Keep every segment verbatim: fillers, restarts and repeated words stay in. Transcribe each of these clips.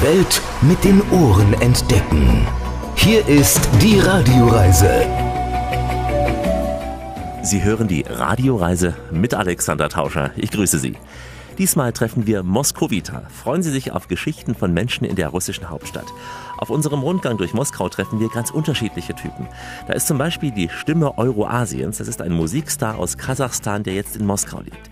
die Welt mit den Ohren entdecken. Hier ist die Radioreise. Sie hören die Radioreise mit Alexander Tauscher. Ich grüße Sie. Diesmal treffen wir Moskowita. Freuen Sie sich auf Geschichten von Menschen in der russischen Hauptstadt. Auf unserem Rundgang durch Moskau treffen wir ganz unterschiedliche Typen. Da ist zum Beispiel die Stimme Euroasiens. Das ist ein Musikstar aus Kasachstan, der jetzt in Moskau lebt.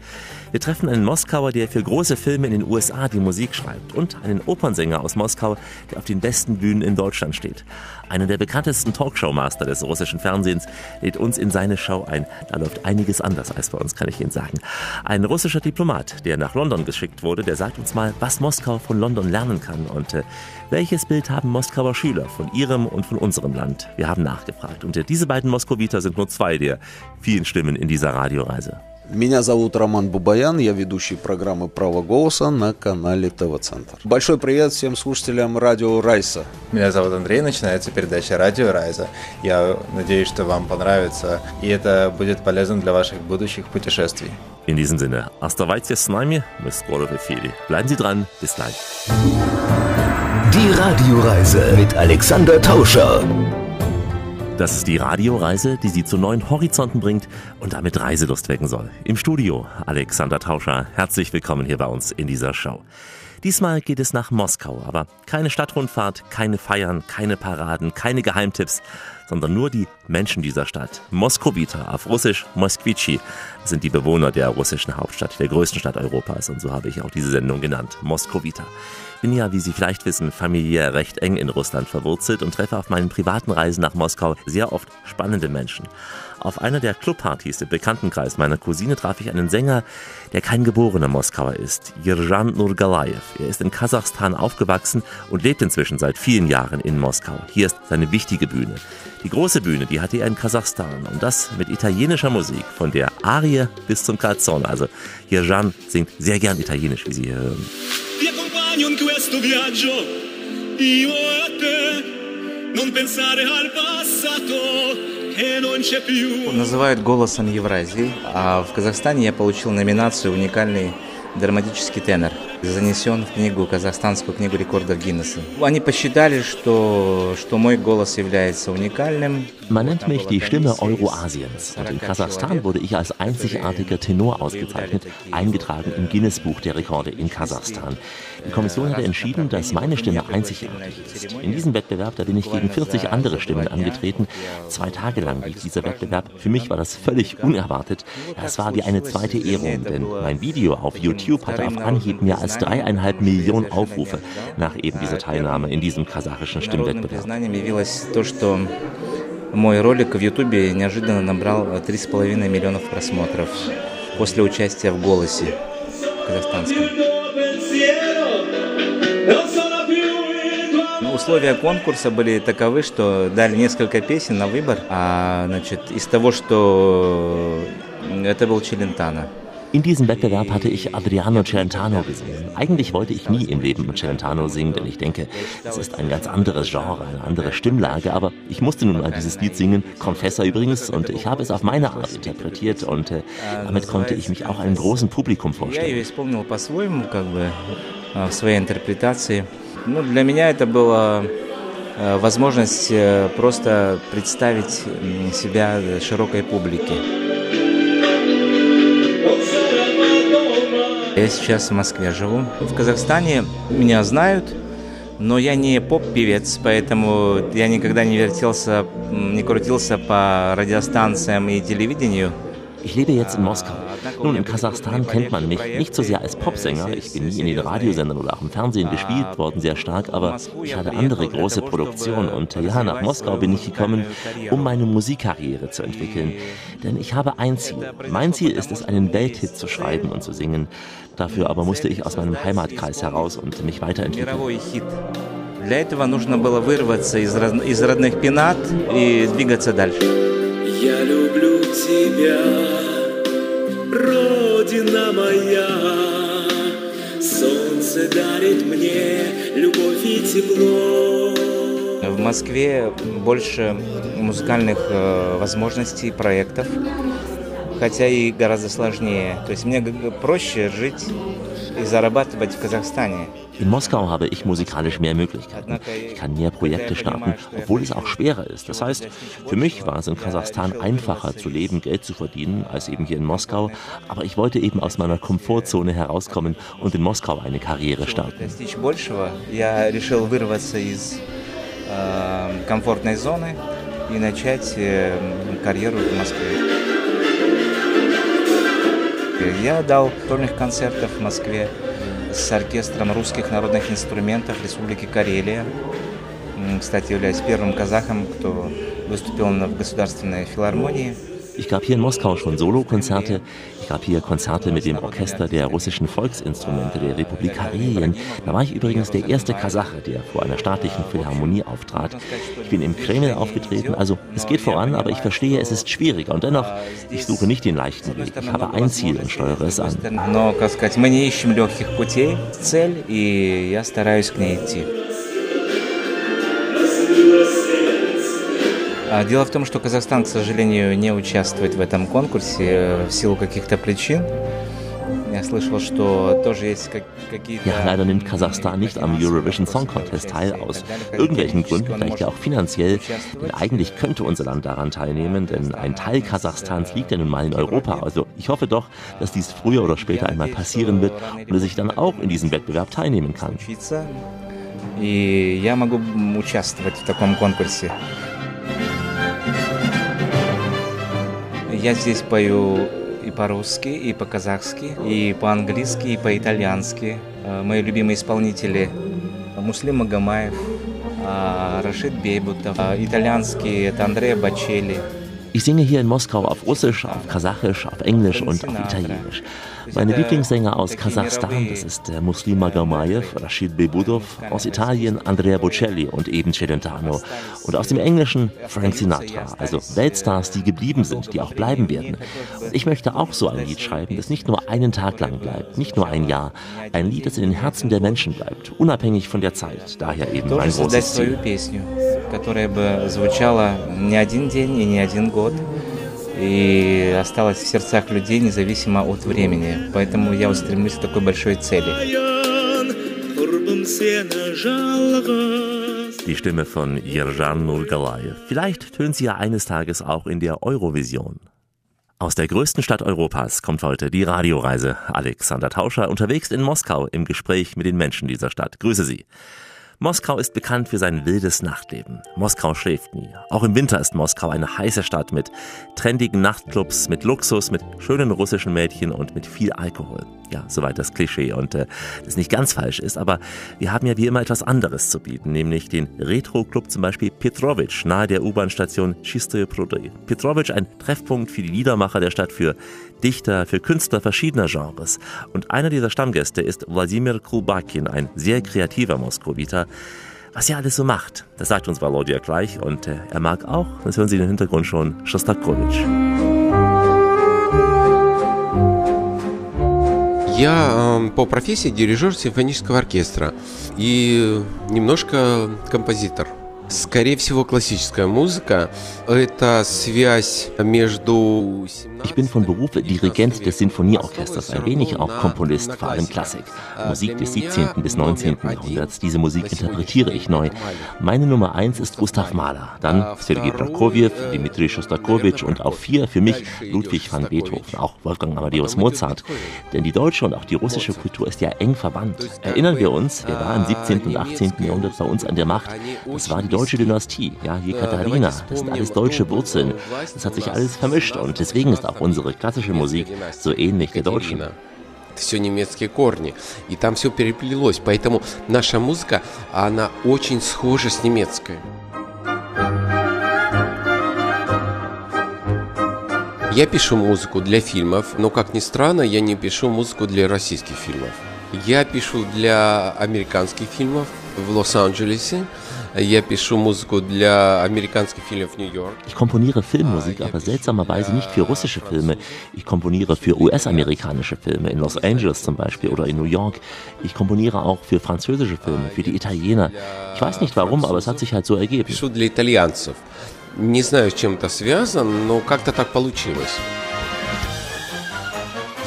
Wir treffen einen Moskauer, der für große Filme in den U S A die Musik schreibt. Und einen Opernsänger aus Moskau, der auf den besten Bühnen in Deutschland steht. Einer der bekanntesten Talkshow-Master des russischen Fernsehens lädt uns in seine Show ein. Da läuft einiges anders als bei uns, kann ich Ihnen sagen. Ein russischer Diplomat, der nach London geschickt wurde, der sagt uns mal, was Moskau von London lernen kann und äh, welches Bild haben Moskauer Schüler von ihrem und von unserem Land. Wir haben nachgefragt und äh, diese beiden Moskowiter sind nur zwei der vielen Stimmen in dieser Radioreise. Меня зовут Роман Бабаян, я ведущий программы «Право Голоса» на канале ТВ-центр. Большой привет всем слушателям «Радио Райса». Меня зовут Андрей, начинается передача «Радио Райса». Я надеюсь, что вам понравится, и это будет полезным для ваших будущих путешествий. In diesem Sinne, оставайтесь с нами, мы скоро в эфире. Bleiben Sie dran, bis gleich. Die Radioreise mit Alexander Tauscher. Das ist die Radioreise, die Sie zu neuen Horizonten bringt und damit Reiselust wecken soll. Im Studio Alexander Tauscher, herzlich willkommen hier bei uns in dieser Show. Diesmal geht es nach Moskau, aber keine Stadtrundfahrt, keine Feiern, keine Paraden, keine Geheimtipps, sondern nur die Menschen dieser Stadt. Moskowita, auf Russisch Moskvitschi, sind die Bewohner der russischen Hauptstadt, der größten Stadt Europas und so habe ich auch diese Sendung genannt, Moskowita. Bin ja, wie Sie vielleicht wissen, familiär recht eng in Russland verwurzelt und treffe auf meinen privaten Reisen nach Moskau sehr oft spannende Menschen. Auf einer der Clubpartys im Bekanntenkreis meiner Cousine traf ich einen Sänger, der kein geborener Moskauer ist, Yerzhan Nurgaliev. Er ist in Kasachstan aufgewachsen und lebt inzwischen seit vielen Jahren in Moskau. Hier ist seine wichtige Bühne. Die große Bühne, die hatte er in Kasachstan und das mit italienischer Musik, von der Arie bis zum Calzone. Also Yerzhan singt sehr gern italienisch, wie Sie hier hören. In questo viaggio io e te non pensare al passato che non c'è più. Называют голосом Евразии, а в Казахстане я получил номинацию «Уникальный драматический тенор». Занесен в книгу, казахстанскую книгу рекордов Гиннесса. Они посчитали, что, что мой голос является уникальным. Man nennt mich die Stimme Euroasiens und in Kasachstan wurde ich als einzigartiger Tenor ausgezeichnet, eingetragen im Guinness-Buch der Rekorde in Kasachstan. Die Kommission hatte entschieden, dass meine Stimme einzigartig ist. In diesem Wettbewerb, da bin ich gegen vierzig andere Stimmen angetreten. Zwei Tage lang lief dieser Wettbewerb. Für mich war das völlig unerwartet. Das war wie eine zweite Ehrung, denn mein Video auf YouTube hatte auf Anhieb mehr als als dreieinhalb Millionen Aufrufe nach eben dieser Teilnahme in diesem kasachischen Stimmwettbewerb. Мой ролик в Ютубе неожиданно набрал три с половиной миллионов просмотров после участия в «Голосе» казахстанском. Условия конкурса были таковы, что дали несколько песен на выбор, а значит, из того, что это был Челентано. In diesem Wettbewerb hatte ich Adriano Celentano gesungen. Eigentlich wollte ich nie im Leben mit Celentano singen, denn ich denke, es ist ein ganz anderes Genre, eine andere Stimmlage, aber ich musste nun mal dieses Lied singen, Confessa übrigens, und ich habe es auf meine Art interpretiert und äh, damit konnte ich mich auch einem großen Publikum vorstellen. Возможность просто представить себя широкой публике. Я сейчас в Москве живу. В Казахстане меня знают, но я не поп-певец, поэтому я никогда не вертелся, не крутился по радиостанциям и телевидению. Ich lebe jetzt in Moskau. Nun, in Kasachstan kennt man mich nicht so sehr als Popsänger. Ich bin nie in den Radiosendern oder auch im Fernsehen gespielt worden, sehr stark, aber ich hatte andere große Produktionen. Und ja, nach Moskau bin ich gekommen, um meine Musikkarriere zu entwickeln. Denn ich habe ein Ziel. Mein Ziel ist es, einen Welthit zu schreiben und zu singen. Dafür aber musste ich aus meinem Heimatkreis heraus und mich weiterentwickeln. Для этого нужно было вырваться из родных пенат и двигаться дальше. Я люблю тебя, Родина моя. Солнце дарит мне любовь и тепло. В Москве больше музыкальных э, возможностей, проектов, хотя и гораздо сложнее. То есть мне проще жить In Moskau habe ich musikalisch mehr Möglichkeiten. Ich kann mehr Projekte starten, obwohl es auch schwerer ist. Das heißt, für mich war es in Kasachstan einfacher zu leben, Geld zu verdienen, als eben hier in Moskau. Aber ich wollte eben aus meiner Komfortzone herauskommen und in Moskau eine Karriere starten. комфортной зоны и начать карьеру в Москве. Я дал сольных концертов в Москве с оркестром русских народных инструментов Республики Карелия. Кстати, являюсь первым казахом, кто выступил в Государственной филармонии. Ich gab hier in Moskau schon Solokonzerte. Ich gab hier Konzerte mit dem Orchester der russischen Volksinstrumente der Republik Karelien. Da war ich übrigens der erste Kasache, der vor einer staatlichen Philharmonie auftrat. Ich bin im Kreml aufgetreten. Also es geht voran, aber ich verstehe, es ist schwieriger. Und dennoch, ich suche nicht den leichten Weg. Ich habe ein Ziel und steuere es an. Дело в том, что Казахстан, к сожалению, не участвует в этом конкурсе в силу каких-то причин. Я слышал, что тоже есть какие-то... Ja, leider nimmt Kasachstan nicht am Eurovision Song Contest teil, aus irgendwelchen Gründen, vielleicht ja auch finanziell. Denn eigentlich könnte unser Land daran teilnehmen, denn ein Teil Kasachstans liegt ja nun mal in Europa. Also ich hoffe doch, dass dies früher oder später einmal passieren wird und dass ich dann auch in diesem Wettbewerb teilnehmen kann. И я могу участвовать в таком конкурсе. Я здесь пою и по-русски, и по-казахски, и по-английски, и по-итальянски. Мои любимые исполнители Муслим Магомаев, Рашид Бебудов, итальянский это Андреа Бочелли. Ich singe hier in Moskau auf Russisch, auf Kasachisch, auf Englisch und auf Italienisch. Meine Lieblingssänger aus Kasachstan, das ist der Muslim Magomayev, Rashid Bebudov, aus Italien Andrea Bocelli und eben Celentano. Und aus dem Englischen Frank Sinatra, also Weltstars, die geblieben sind, die auch bleiben werden. Und ich möchte auch so ein Lied schreiben, das nicht nur einen Tag lang bleibt, nicht nur ein Jahr. Ein Lied, das in den Herzen der Menschen bleibt, unabhängig von der Zeit. Daher eben mein großes Ziel. Которая бы звучала не один день и не один год и осталась в сердцах людей независимо от времени. Поэтому я устремлюсь к такой большой цели. Die Stimme von Yerzhan Nurgaliev. Vielleicht tönt sie ja eines Tages auch in der Eurovision. Aus der größten Stadt Europas kommt heute die Radioreise. Alexander Tauscher unterwegs in Moskau im Gespräch mit den Menschen dieser Stadt. Grüße Sie. Moskau ist bekannt für sein wildes Nachtleben. Moskau schläft nie. Auch im Winter ist Moskau eine heiße Stadt mit trendigen Nachtclubs, mit Luxus, mit schönen russischen Mädchen und mit viel Alkohol. Ja, soweit das Klischee und äh, das nicht ganz falsch ist, aber wir haben ja wie immer etwas anderes zu bieten, nämlich den Retro-Club zum Beispiel Petrovich, nahe der U-Bahn-Station Чистое пруды. Petrovich, ein Treffpunkt für die Liedermacher der Stadt, für Dichter, für Künstler verschiedener Genres. Und einer dieser Stammgäste ist Wladimir Kubakin, ein sehr kreativer Moskowiter. Was er alles so macht, das sagt uns Volodya gleich und äh, er mag auch, das hören Sie in den Hintergrund schon, Schostakowitsch. Я äh, по профессии дирижер симфонического оркестра и немножко композитор. Скорее всего, классическая музыка – это связь между... Ich bin von Beruf Dirigent des Sinfonieorchesters, ein wenig auch Komponist, vor allem Klassik. Musik des siebzehnten bis neunzehnten Jahrhunderts, diese Musik interpretiere ich neu. Meine Nummer eins ist Gustav Mahler, dann Sergei Prokofjew, Dmitri Schostakowitsch und auf vier für mich Ludwig van Beethoven, auch Wolfgang Amadeus Mozart. Denn die deutsche und auch die russische Kultur ist ja eng verwandt. Erinnern wir uns, wer war im siebzehnten und achtzehnten Jahrhundert bei uns an der Macht? Das war die deutsche Dynastie, ja, hier Katharina, das sind alles deutsche Wurzeln. Das hat sich alles vermischt und deswegen ist auch unsere klassische Musik so ähnlich der deutschen. Все немецкие корни, и там все переплелось, поэтому наша музыка, она очень схожа с немецкой. Я пишу музыку для фильмов, но, как ни странно, я не пишу музыку для российских фильмов. Я пишу для американских фильмов в Лос-Анджелесе. Ich komponiere Filmmusik, aber seltsamerweise nicht für russische Filme. Ich komponiere für U S-amerikanische Filme, in Los Angeles zum Beispiel oder in New York. Ich komponiere auch für französische Filme, für die Italiener. Ich weiß nicht warum, aber es hat sich halt so ergeben. Ich komponiere für Italiener. Ich weiß nicht, was damit zusammenhängt, aber irgendwie so ist es.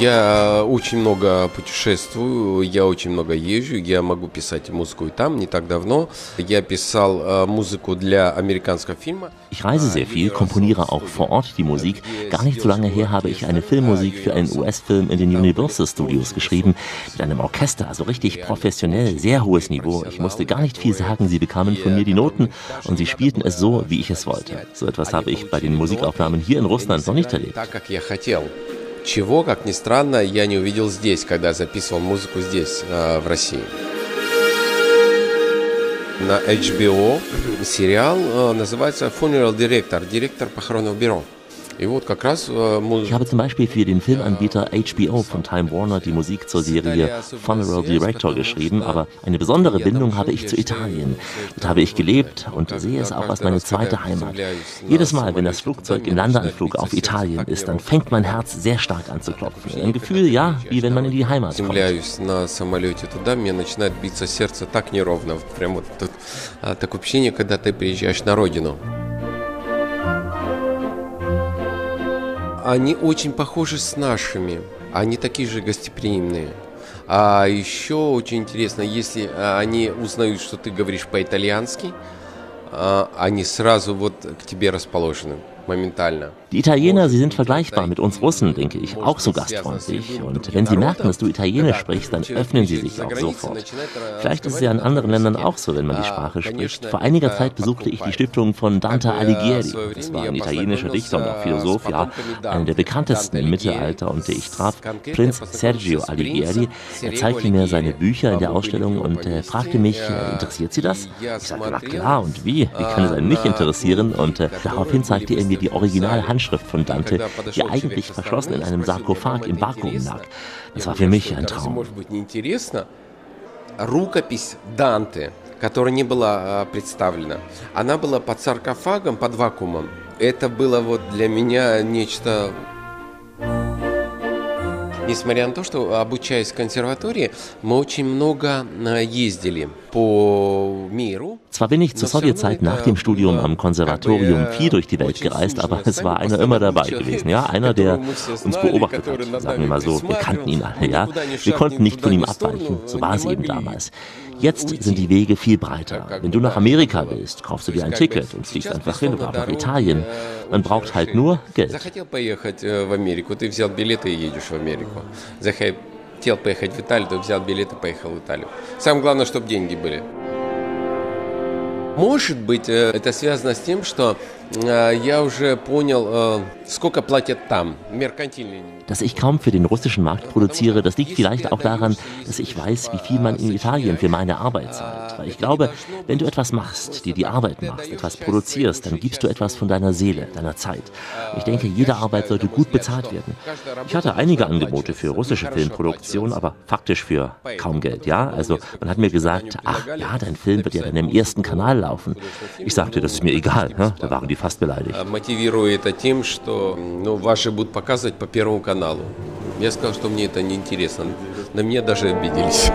Я очень много путешествую, я очень много езжу, я могу писать музыку и там. Не так давно я писал музыку для американского фильма. Ich reise sehr viel, komponiere auch vor Ort die Musik. Gar nicht so lange her habe ich eine Filmmusik für einen U S-Film in den Universal Studios geschrieben, mit einem Orchester, also richtig professionell, sehr hohes Niveau. Ich musste gar nicht viel sagen, sie bekamen von mir die Noten und sie spielten es so, wie ich es wollte. So etwas habe ich bei den Musikaufnahmen hier in Russland noch nicht erlebt. Чего, как ни странно, я не увидел здесь, когда записывал музыку здесь, в России. На H B O сериал называется Funeral Director, директор похоронного бюро. Ich habe zum Beispiel für den Filmanbieter H B O von Time Warner die Musik zur Serie Funeral Director geschrieben, aber eine besondere Bindung habe ich zu Italien. Dort habe ich gelebt und sehe es auch als meine zweite Heimat. Jedes Mal, wenn das Flugzeug im Landeanflug auf Italien ist, dann fängt mein Herz sehr stark an zu klopfen. Ein Gefühl, ja, wie wenn man in die Heimat kommt. Они очень похожи с нашими, они такие же гостеприимные. А еще очень интересно, если они узнают, что ты говоришь по-итальянски, они сразу вот к тебе расположены. Die Italiener, sie sind vergleichbar mit uns Russen, denke ich, auch so gastfreundlich. Und wenn sie merken, dass du Italienisch sprichst, dann öffnen sie sich auch sofort. Vielleicht ist es ja in anderen Ländern auch so, wenn man die Sprache spricht. Vor einiger Zeit besuchte ich die Stiftung von Dante Alighieri. Das war ein italienischer Dichter und auch Philosoph, ja, einer der bekanntesten im Mittelalter. Und ich traf Prinz Sergio Alighieri. Er zeigte mir seine Bücher in der Ausstellung und äh, fragte mich, äh, interessiert sie das? Ich sagte, na klar, und wie? Wie kann es einen nicht interessieren? Und äh, daraufhin zeigte er mir die Originalhandschrift von Dante, die eigentlich verschlossen in einem Sarkophag im Vakuum lag. Das war für mich ein Traum. Рукопись Данте, которая не была представлена, она была под саркофагом, под вакуумом. Это было вот для меня нечто. Несмотря на то, что, обучаясь в консерватории, мы очень много ездили по миру. Zwar bin ich zur Sowjetzeit nach dem Studium am Konservatorium viel durch die Welt gereist, aber es war einer immer dabei gewesen, ja, einer, der uns beobachtet hat, sagen wir mal so, wir kannten ihn alle, ja, wir konnten nicht von ihm abweichen, so war es eben damals. Jetzt sind die Wege viel breiter. Wenn du nach Amerika willst, kaufst du dir ein Ticket und fliegst einfach hin oder nach Italien. Man braucht halt nur Geld. Хотел поехать в Италию, то взял билеты, поехал в Италию. Самое главное, чтобы деньги были. Может быть, это связано с тем, что я уже понял, сколько платят там, меркантильные. Dass ich kaum für den russischen Markt produziere, das liegt vielleicht auch daran, dass ich weiß, wie viel man in Italien für meine Arbeit zahlt. Weil ich glaube, wenn du etwas machst, dir die Arbeit machst, etwas produzierst, dann gibst du etwas von deiner Seele, deiner Zeit. Ich denke, jede Arbeit sollte gut bezahlt werden. Ich hatte einige Angebote für russische Filmproduktion, aber faktisch für kaum Geld, ja? Also man hat mir gesagt, ach ja, dein Film wird ja dann im ersten Kanal laufen. Ich sagte, das ist mir egal, ne? Da waren die fast beleidigt. Я сказал, что мне это неинтересно. На меня даже обиделись.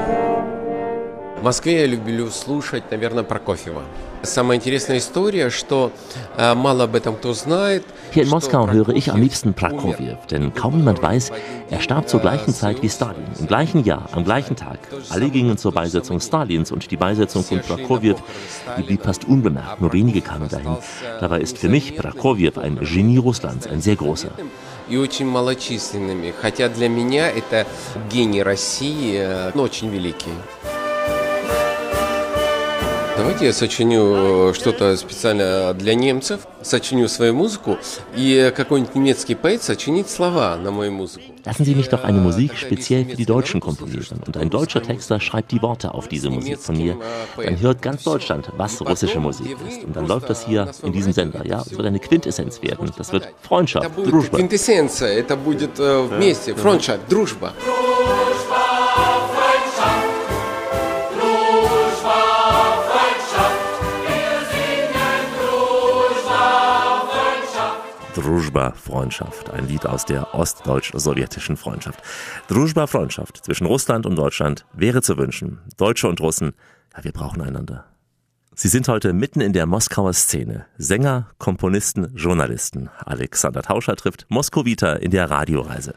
В Москве я люблю слушать, наверное, Прокофьева. Самая интересная история, что мало об этом кто знает. Hier in Moskau höre ich am liebsten Prokofjew, denn kaum jemand weiß, er starb zur gleichen Zeit wie Stalin, im gleichen Jahr, am gleichen Tag. Alle gingen zur Beisetzung Stalins und die Beisetzung von Prokofjew, die blieb fast unbemerkt, nur wenige kamen dahin. Dabei ist für mich Prokofjew ein Genie Russlands, ein sehr großer. И очень малочисленными, хотя для меня это гений России, но очень великий. Давайте я сочиню что-то специально для немцев, сочиню свою музыку, и какой-нибудь немецкий поэт сочинит слова на мою музыку. Lassen Sie mich doch eine Musik speziell für die Deutschen komponieren. Und ein deutscher Texter schreibt die Worte auf diese Musik von mir. Dann hört ganz Deutschland, was russische Musik ist. Und dann läuft das hier in diesem Sender. Ja, es wird eine Quintessenz werden. Das wird Freundschaft, Дружба. Quintessenz, это будет вместе. Freundschaft, Дружба. Druzhba Freundschaft, ein Lied aus der ostdeutsch-sowjetischen Freundschaft. Druzhba Freundschaft zwischen Russland und Deutschland wäre zu wünschen. Deutsche und Russen, ja, wir brauchen einander. Sie sind heute mitten in der Moskauer Szene. Sänger, Komponisten, Journalisten. Alexander Tauscher trifft Moskowita in der Radioreise.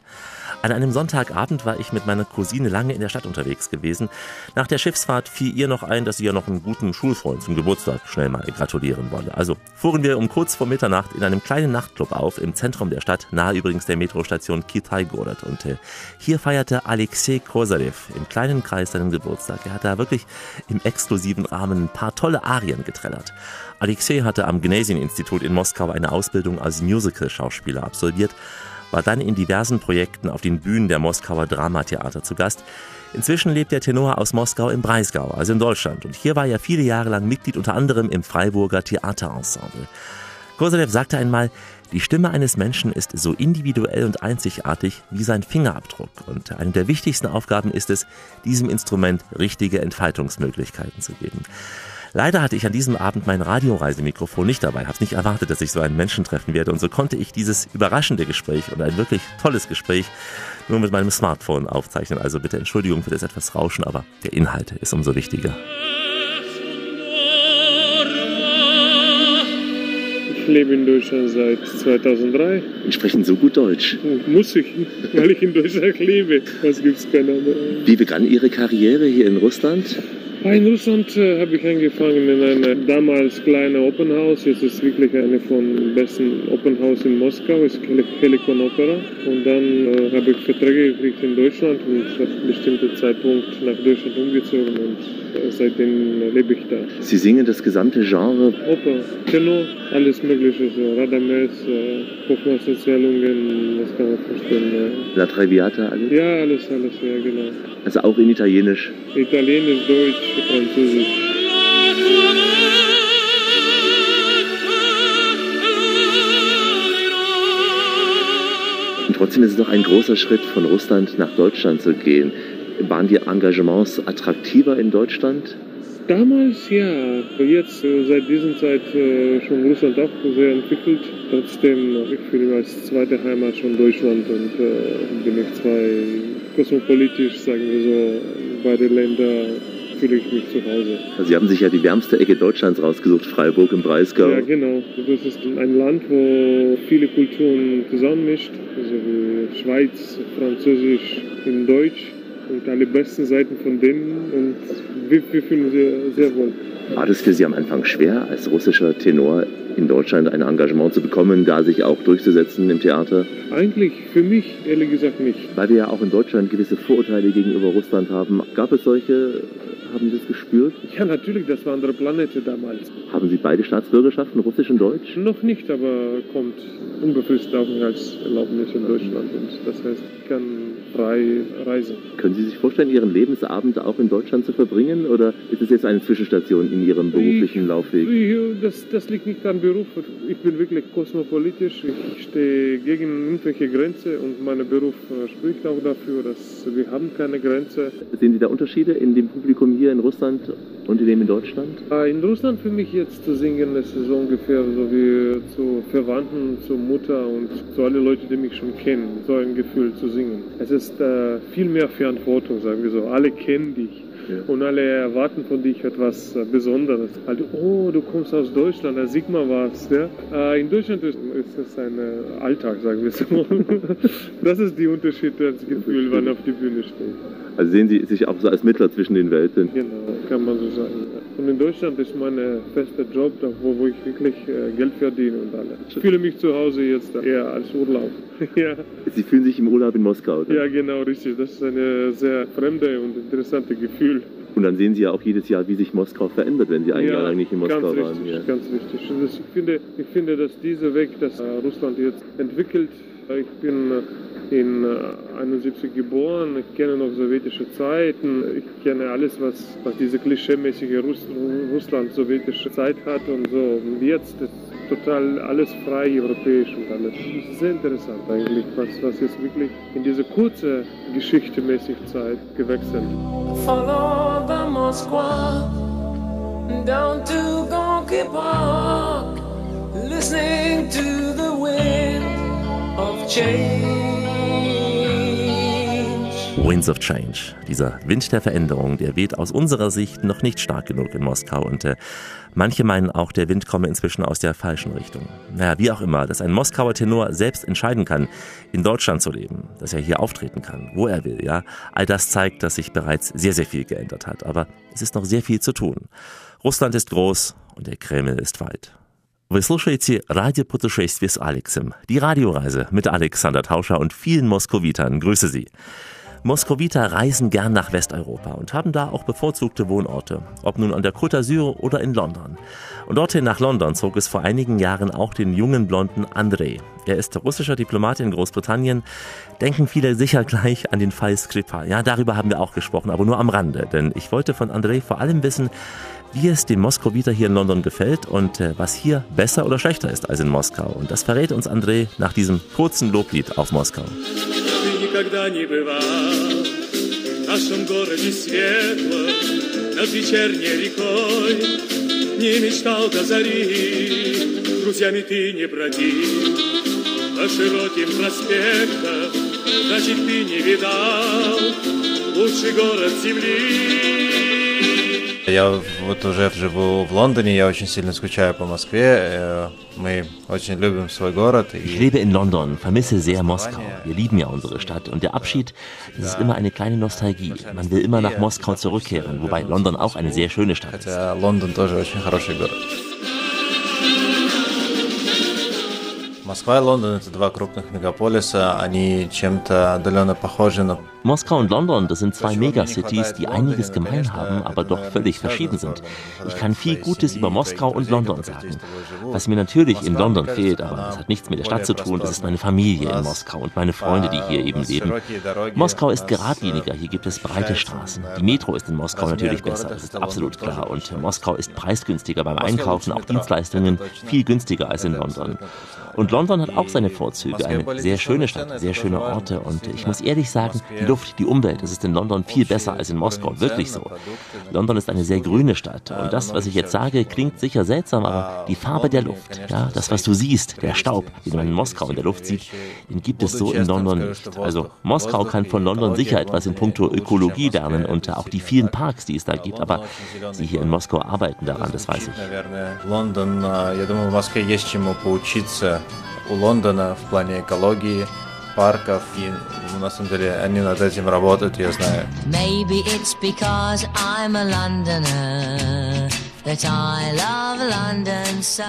An einem Sonntagabend war ich mit meiner Cousine lange in der Stadt unterwegs gewesen. Nach der Schiffsfahrt fiel ihr noch ein, dass sie ja noch einen guten Schulfreund zum Geburtstag schnell mal gratulieren wolle. Also fuhren wir um kurz vor Mitternacht in einem kleinen Nachtclub auf, im Zentrum der Stadt, nahe übrigens der Metrostation Kitaigorod. Und äh, hier feierte Alexei Kosarev im kleinen Kreis seinen Geburtstag. Er hat da wirklich im exklusiven Rahmen ein paar tolle Arien geträllert. Alexei hatte am Gnesien-Institut in Moskau eine Ausbildung als Musical-Schauspieler absolviert, war dann in diversen Projekten auf den Bühnen der Moskauer Dramatheater zu Gast. Inzwischen lebt der Tenor aus Moskau im Breisgau, also in Deutschland. Und hier war er viele Jahre lang Mitglied unter anderem im Freiburger Theaterensemble. Kosarev sagte einmal, die Stimme eines Menschen ist so individuell und einzigartig wie sein Fingerabdruck. Und eine der wichtigsten Aufgaben ist es, diesem Instrument richtige Entfaltungsmöglichkeiten zu geben. Leider hatte ich an diesem Abend mein Radioreisemikrofon nicht dabei, habe es nicht erwartet, dass ich so einen Menschen treffen werde, und so konnte ich dieses überraschende Gespräch und ein wirklich tolles Gespräch nur mit meinem Smartphone aufzeichnen. Also bitte Entschuldigung für das etwas Rauschen, aber der Inhalt ist umso wichtiger. Ich lebe in Deutschland seit zweitausenddrei. Und sprechen so gut Deutsch? Muss ich, weil ich in Deutschland lebe. Das gibt's keine andere. Wie begann Ihre Karriere hier in Russland? In Russland äh, habe ich angefangen in einem damals kleinen Open House. Jetzt ist wirklich eine von besten Open House in Moskau, ist Helikon Opera. Und dann äh, habe ich Verträge gekriegt in Deutschland und ab einem bestimmten Zeitpunkt nach Deutschland umgezogen und äh, seitdem äh, lebe ich da. Sie singen das gesamte Genre? Oper, Tenor, alles Mögliche, so Radames, äh, Hochmeisterzählungen, was kann man verstehen. Äh. La Traviata, alles? Ja, alles, alles, ja, genau. Also auch in Italienisch? Italienisch, Deutsch. Französisch. Und trotzdem ist es doch ein großer Schritt, von Russland nach Deutschland zu gehen. Waren die Engagements attraktiver in Deutschland? Damals ja. Jetzt seit dieser Zeit schon Russland auch sehr entwickelt. Trotzdem, ich fühle als zweite Heimat schon Deutschland und bin ich zwei kosmopolitisch, sagen wir so, beide Länder. Fühle ich mich zu Hause. Also Sie haben sich ja die wärmste Ecke Deutschlands rausgesucht, Freiburg im Breisgau. Ja, genau. Das ist ein Land, wo viele Kulturen zusammenmischt, also wie Schweiz, Französisch und Deutsch und alle besten Seiten von denen, und wir, wir fühlen uns sehr, sehr wohl. War das für Sie am Anfang schwer, als russischer Tenor in Deutschland ein Engagement zu bekommen, da sich auch durchzusetzen im Theater? Eigentlich für mich ehrlich gesagt nicht. Weil wir ja auch in Deutschland gewisse Vorurteile gegenüber Russland haben. Gab es solche? Haben Sie das gespürt? Ja, natürlich, das war andere Planete damals. Haben Sie beide Staatsbürgerschaften, Russisch und Deutsch? Noch nicht, aber kommt unbefristet Aufenthaltserlaubnis in Deutschland. Und das heißt, ich kann frei reisen. Können Sie sich vorstellen, Ihren Lebensabend auch in Deutschland zu verbringen? Oder ist es jetzt eine Zwischenstation in Ihrem beruflichen ich, Laufweg? Ich, das, das liegt nicht an Beruf. Ich bin wirklich kosmopolitisch. Ich stehe gegen irgendwelche Grenzen und mein Beruf spricht auch dafür, dass wir haben keine Grenze. Sehen Sie da Unterschiede in dem Publikum hier in Russland und in dem in Deutschland? In Russland für mich jetzt zu singen, ist so ungefähr so wie zu Verwandten, zur Mutter und zu allen Leuten, die mich schon kennen, so ein Gefühl zu singen. Es ist äh, viel mehr Verantwortung, sagen wir so. Alle kennen dich. Ja. Und alle erwarten von dich etwas Besonderes. Also, oh, du kommst aus Deutschland, da sieht man was. Ja? Äh, in Deutschland ist es ein Alltag, sagen wir so. Das ist der Unterschied, das Gefühl, wenn man auf die Bühne steht. Also sehen Sie sich auch so als Mittler zwischen den Welten? Genau, kann man so sagen. Und in Deutschland ist mein fester Job, wo ich wirklich Geld verdiene und alles. Ich fühle mich zu Hause jetzt eher als Urlaub. Ja. Sie fühlen sich im Urlaub in Moskau, oder? Ja, genau, richtig. Das ist ein sehr fremdes und interessantes Gefühl. Und dann sehen Sie ja auch jedes Jahr, wie sich Moskau verändert, wenn Sie ein ja, Jahr lang nicht in Moskau ganz waren. Richtig, ja, ganz richtig. Das, ich, finde, ich finde, dass dieser Weg, dass äh, Russland jetzt entwickelt, ich bin äh, in äh, einundsiebzig geboren, ich kenne noch sowjetische Zeiten, ich kenne alles, was, was diese klischeemäßige Russ, Russland sowjetische Zeit hat und so. Und jetzt ist total alles frei, europäisch und alles. Das ist sehr interessant eigentlich, was, was jetzt wirklich in diese kurze geschichtemäßige Zeit gewechselt. Follow the Moskwa down to Gonky Park, listening to the wind of change. Winds of Change. Dieser Wind der Veränderung, der weht aus unserer Sicht noch nicht stark genug in Moskau. Und äh, manche meinen auch, der Wind komme inzwischen aus der falschen Richtung. Naja, wie auch immer, dass ein Moskauer Tenor selbst entscheiden kann, in Deutschland zu leben, dass er hier auftreten kann, wo er will, ja. All das zeigt, dass sich bereits sehr, sehr viel geändert hat. Aber es ist noch sehr viel zu tun. Russland ist groß und der Kreml ist weit. Вы слушаете Radio Путешествие с Алексом, die Radioreise mit Alexander Tauscher und vielen Moskowitern. Grüße Sie. Moskowiter reisen gern nach Westeuropa und haben da auch bevorzugte Wohnorte, ob nun an der Côte d'Azur oder in London. Und dorthin nach London zog es vor einigen Jahren auch den jungen blonden Andrej. Er ist russischer Diplomat in Großbritannien. Denken viele sicher gleich an den Fall Skripal. Ja, darüber haben wir auch gesprochen, aber nur am Rande, denn ich wollte von Andrej vor allem wissen, wie es dem Moskowiter hier in London gefällt und äh, was hier besser oder schlechter ist als in Moskau. Und das verrät uns Andrej nach diesem kurzen Loblied auf Moskau. Никогда не бывал в нашем городе светло, над вечерней рекой. Не мечтал до зари, друзьями ты не бродил. По широким проспектам, значит, ты не видал лучший город земли. Я вот уже живу в Лондоне, я очень сильно скучаю по Москве. Мы очень любим свой город. Ich lebe in London, vermisse sehr Moskau. Wir lieben ja unsere Stadt und der Abschied, das ist immer eine kleine Nostalgie. Man will immer nach Moskau zurückkehren, wobei London auch eine sehr schöne Stadt ist. London тоже очень хороший город. Moskau und London, это два крупных мегаполиса, они чем-то отдаленно похожи на... Moskau und London, das sind zwei Megacities, die einiges gemein haben, aber doch völlig verschieden sind. Ich kann viel Gutes über Moskau und London sagen. Was mir natürlich in London fehlt, aber das hat nichts mit der Stadt zu tun, das ist meine Familie in Moskau und meine Freunde, die hier eben leben. Moskau ist geradliniger, hier gibt es breite Straßen. Die Metro ist in Moskau natürlich besser, das ist absolut klar. Und Moskau ist preisgünstiger beim Einkaufen, auch Dienstleistungen viel günstiger als in London. Und London hat auch seine Vorzüge, eine sehr schöne Stadt, sehr schöne Orte und ich muss ehrlich sagen, die Luft, die Umwelt, das ist in London viel besser als in Moskau, wirklich so. London ist eine sehr grüne Stadt und das, was ich jetzt sage, klingt sicher seltsam, aber die Farbe der Luft, ja, das, was du siehst, der Staub, den man in Moskau in der Luft sieht, den gibt es so in London nicht. Also Moskau kann von London sicher etwas in puncto Ökologie lernen und auch die vielen Parks, die es da gibt, aber sie hier in Moskau arbeiten daran, das weiß ich. London, ich denke, in Moskau есть чему поучиться. У Лондона в плане экологии, парков, и ну, на самом деле они над этим работают, я знаю. Maybe it's because I'm a Londoner. That I love London so.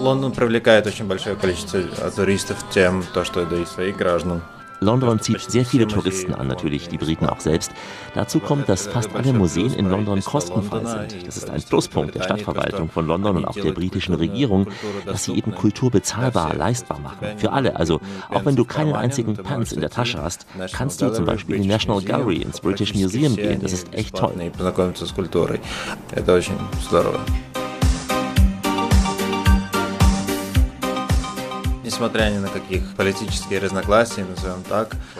Лондон привлекает очень большое количество туристов тем, то, что да и своих граждан. London zieht sehr viele Touristen an, natürlich die Briten auch selbst. Dazu kommt, dass fast alle Museen in London kostenfrei sind. Das ist ein Pluspunkt der Stadtverwaltung von London und auch der britischen Regierung, dass sie eben Kultur bezahlbar, leistbar machen. Für alle, also auch wenn du keinen einzigen Pence in der Tasche hast, kannst du zum Beispiel in die National Gallery, ins British Museum gehen. Das ist echt toll.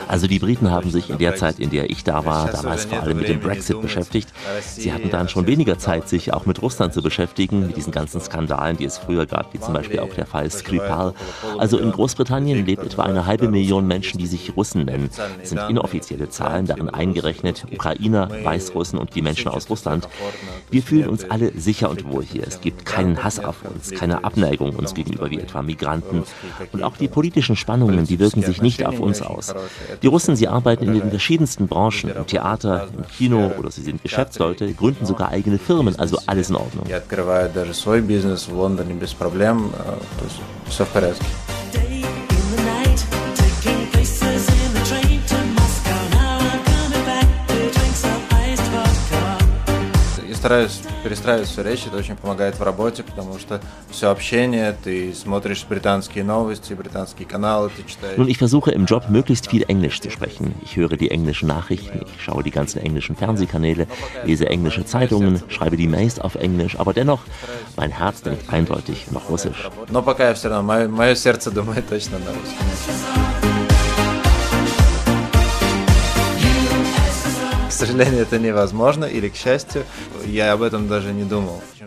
Also die Briten haben sich in der Zeit, in der ich da war, damals vor allem mit dem Brexit beschäftigt. Sie hatten dann schon weniger Zeit, sich auch mit Russland zu beschäftigen, mit diesen ganzen Skandalen, die es früher gab, wie zum Beispiel auch der Fall Skripal. Also in Großbritannien lebt etwa eine halbe Million Menschen, die sich Russen nennen. Das sind inoffizielle Zahlen, darin eingerechnet Ukrainer, Weißrussen und die Menschen aus Russland. Wir fühlen uns alle sicher und wohl hier. Es gibt keinen Hass auf uns, keine Abneigung uns gegenüber, wie etwa Migranten. Und auch die politischen Spannungen, die wirken sich nicht auf uns aus. Die Russen, sie arbeiten in den verschiedensten Branchen, im Theater, im Kino oder sie sind Geschäftsleute, gründen sogar eigene Firmen, also alles in Ordnung. Nun, ich versuche im Job möglichst viel Englisch zu sprechen. Ich höre die englischen Nachrichten, ich schaue die ganzen englischen Fernsehkanäle, lese englische Zeitungen, schreibe die Mails auf Englisch, aber dennoch, mein Herz denkt eindeutig noch Russisch.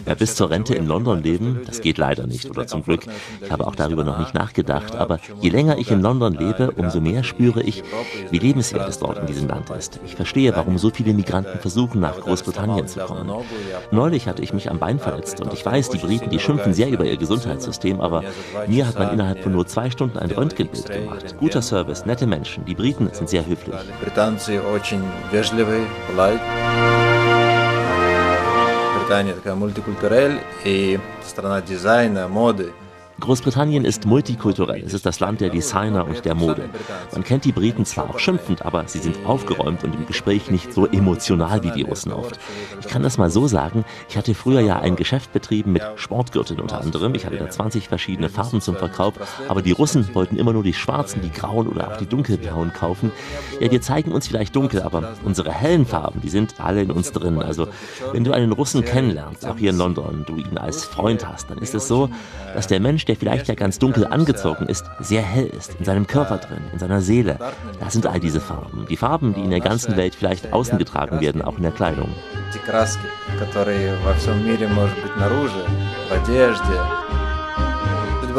Ja, bis zur Rente in London leben, das geht leider nicht oder zum Glück. Ich habe auch darüber noch nicht nachgedacht, aber je länger ich in London lebe, umso mehr spüre ich, wie lebenswert es dort in diesem Land ist. Ich verstehe, warum so viele Migranten versuchen, nach Großbritannien zu kommen. Neulich hatte ich mich am Bein verletzt und ich weiß, die Briten, die schimpfen sehr über ihr Gesundheitssystem, aber mir hat man innerhalb von nur zwei Stunden ein Röntgenbild gemacht. Guter Service, nette Menschen, die Briten sind sehr höflich. Großbritannien ist multikulturell, es ist das Land der Designer und der Mode. Man kennt die Briten zwar auch schimpfend, aber sie sind aufgeräumt und im Gespräch nicht so emotional wie die Russen oft. Ich kann das mal so sagen, ich hatte früher ja ein Geschäft betrieben mit Sportgürteln unter anderem, ich hatte da zwanzig verschiedene Farben zum Verkauf, aber die Russen wollten immer nur die schwarzen, die grauen oder auch die dunkelblauen kaufen. Ja, wir zeigen uns vielleicht dunkel, aber unsere hellen Farben, die sind alle in uns drin. Also, wenn du einen Russen kennenlernst, auch hier in London, du ihn als Freund hast, dann ist es so, dass der Mensch, der vielleicht ja ganz dunkel angezogen ist, sehr hell ist, in seinem Körper drin, in seiner Seele. Das sind all diese Farben. Die Farben, die in der ganzen Welt vielleicht außen getragen werden, auch in der Kleidung.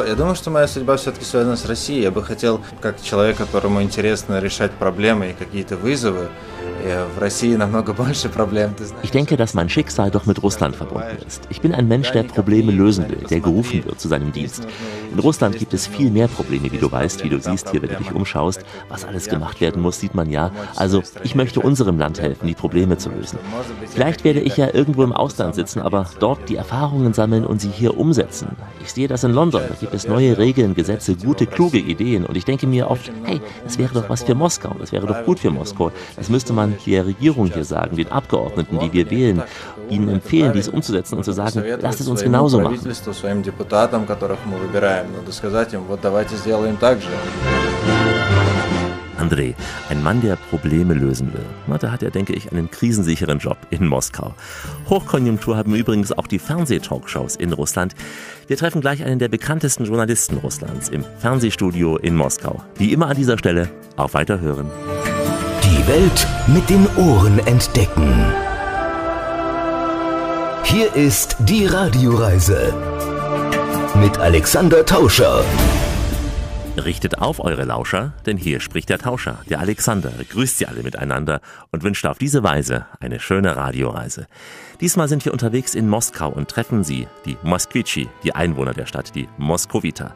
Я думаю, что моя судьба все-таки связана с Россией. Я бы хотел, как человек, которому интересно решать проблемы и какие-то вызовы, ich denke, dass mein Schicksal doch mit Russland verbunden ist. Ich bin ein Mensch, der Probleme lösen will, der gerufen wird zu seinem Dienst. In Russland gibt es viel mehr Probleme, wie du weißt, wie du siehst hier, wenn du dich umschaust. Was alles gemacht werden muss, sieht man ja. Also, ich möchte unserem Land helfen, die Probleme zu lösen. Vielleicht werde ich ja irgendwo im Ausland sitzen, aber dort die Erfahrungen sammeln und sie hier umsetzen. Ich sehe das in London, da gibt es neue Regeln, Gesetze, gute, kluge Ideen. Und ich denke mir oft, hey, das wäre doch was für Moskau, das wäre doch gut für Moskau. Das müsste man der Regierung hier sagen, den Abgeordneten, die wir wählen, ihnen empfehlen, dies umzusetzen und zu sagen, lasst es uns genauso machen. Andrej, ein Mann, der Probleme lösen will. Da hat er, denke ich, einen krisensicheren Job in Moskau. Hochkonjunktur haben übrigens auch die Fernsehtalkshows in Russland. Wir treffen gleich einen der bekanntesten Journalisten Russlands im Fernsehstudio in Moskau. Wie immer an dieser Stelle, auf Weiterhören. Die Welt mit den Ohren entdecken. Hier ist die Radioreise mit Alexander Tauscher. Richtet auf eure Lauscher, denn hier spricht der Tauscher, der Alexander, grüßt sie alle miteinander und wünscht auf diese Weise eine schöne Radioreise. Diesmal sind wir unterwegs in Moskau und treffen sie, die Moskvitschi, die Einwohner der Stadt, die Moskowita.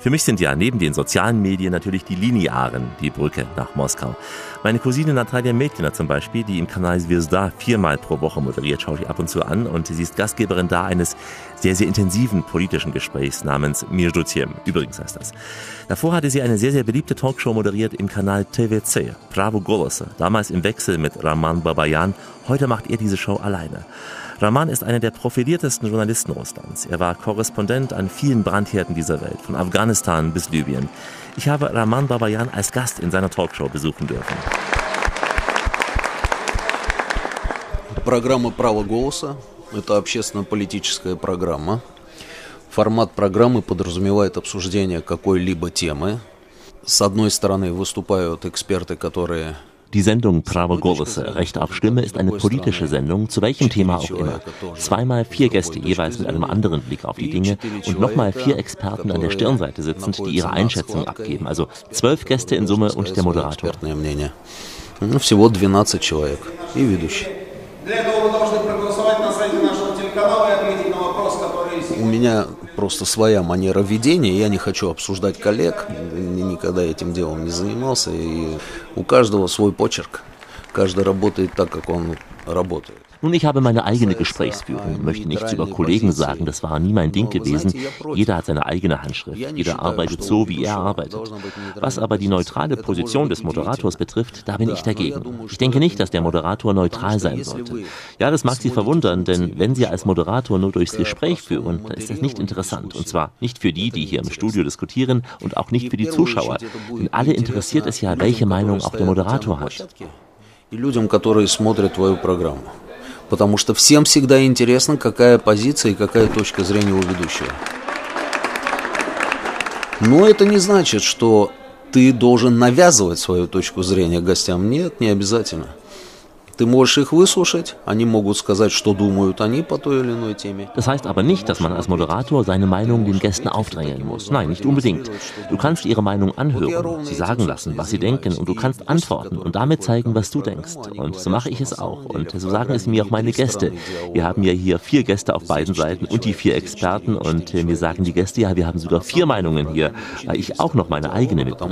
Für mich sind ja neben den sozialen Medien natürlich die Linearen die Brücke nach Moskau. Meine Cousine Natalia Meklina zum Beispiel, die im Kanal Svizda viermal pro Woche moderiert, schaue ich ab und zu an. Und sie ist Gastgeberin da eines sehr, sehr intensiven politischen Gesprächs namens Mir Dutiem. Übrigens heißt das. Davor hatte sie eine sehr, sehr beliebte Talkshow moderiert im Kanal T V C, Pravo Golosa, damals im Wechsel mit Roman Babayan. Heute macht er diese Show alleine. Roman ist einer der profiliertesten Journalisten Russlands. Er war Korrespondent an vielen Brandherden dieser Welt, von Afghanistan bis Libyen. Ich habe Roman Babayan als Gast in seiner Talkshow besuchen dürfen. Программа «Право голоса» – это общественно-политическая программа. Формат программы подразумевает обсуждение какой-либо темы. С одной стороны выступают эксперты, которые... Die Sendung Pravo Golosa, Recht auf Stimme, ist eine politische Sendung, zu welchem Thema auch immer. Zweimal vier Gäste, jeweils mit einem anderen Blick auf die Dinge und nochmal vier Experten an der Stirnseite sitzend, die ihre Einschätzung abgeben. Also zwölf Gäste in Summe und der Moderator. У меня просто своя манера ведения, я не хочу обсуждать коллег, никогда этим делом не занимался, и у каждого свой почерк, каждый работает так, как он работает. Nun, ich habe meine eigene Gesprächsführung, möchte nichts über Kollegen sagen, das war nie mein Ding gewesen. Jeder hat seine eigene Handschrift, jeder arbeitet so, wie er arbeitet. Was aber die neutrale Position des Moderators betrifft, da bin ich dagegen. Ich denke nicht, dass der Moderator neutral sein sollte. Ja, das mag Sie verwundern, denn wenn Sie als Moderator nur durchs Gespräch führen, dann ist das nicht interessant. Und zwar nicht für die, die hier im Studio diskutieren und auch nicht für die Zuschauer. Denn alle interessiert es ja, welche Meinung auch der Moderator hat. Потому что всем всегда интересно, какая позиция и какая точка зрения у ведущего. Но это не значит, что ты должен навязывать свою точку зрения гостям. Нет, не обязательно. Ты можешь их выслушать, они могут сказать, что думают они по той или иной теме. Das heißt aber nicht, dass man als Moderator seine Meinung den Gästen aufdrängen muss. Nein, nicht unbedingt. Du kannst ihre Meinung anhören, sie sagen lassen, was sie denken, und du kannst antworten und damit zeigen, was du denkst. Und so mache ich es auch. Und so sagen es mir auch meine Gäste. Wir haben ja hier vier Gäste auf beiden Seiten und die vier Experten. Und mir sagen die Gäste, ja, wir haben sogar vier Meinungen hier, weil ich auch noch meine eigene mitbringe.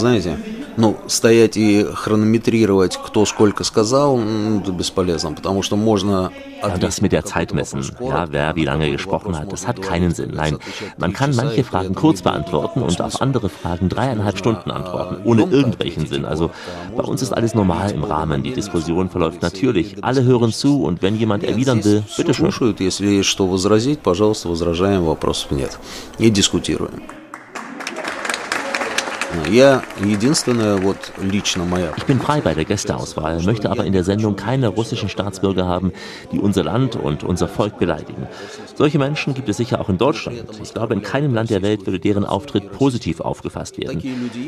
Знаете, ну, стоять и хронометрировать, кто сколько сказал, это бесполезно, потому что можно... Ja, das mit der Zeit messen, ja, wer wie lange gesprochen hat, das hat keinen Sinn. Nein, man kann manche Fragen kurz beantworten und auf andere Fragen dreieinhalb Stunden antworten, ohne irgendwelchen Sinn. Also bei uns ist alles normal im Rahmen, die Diskussion verläuft natürlich, alle hören zu und wenn jemand erwidern will, bitteschön. Ich bin frei bei der Gästeauswahl, möchte aber in der Sendung keine russischen Staatsbürger haben, die unser Land und unser Volk beleidigen. Solche Menschen gibt es sicher auch in Deutschland. Ich glaube, in keinem Land der Welt würde deren Auftritt positiv aufgefasst werden.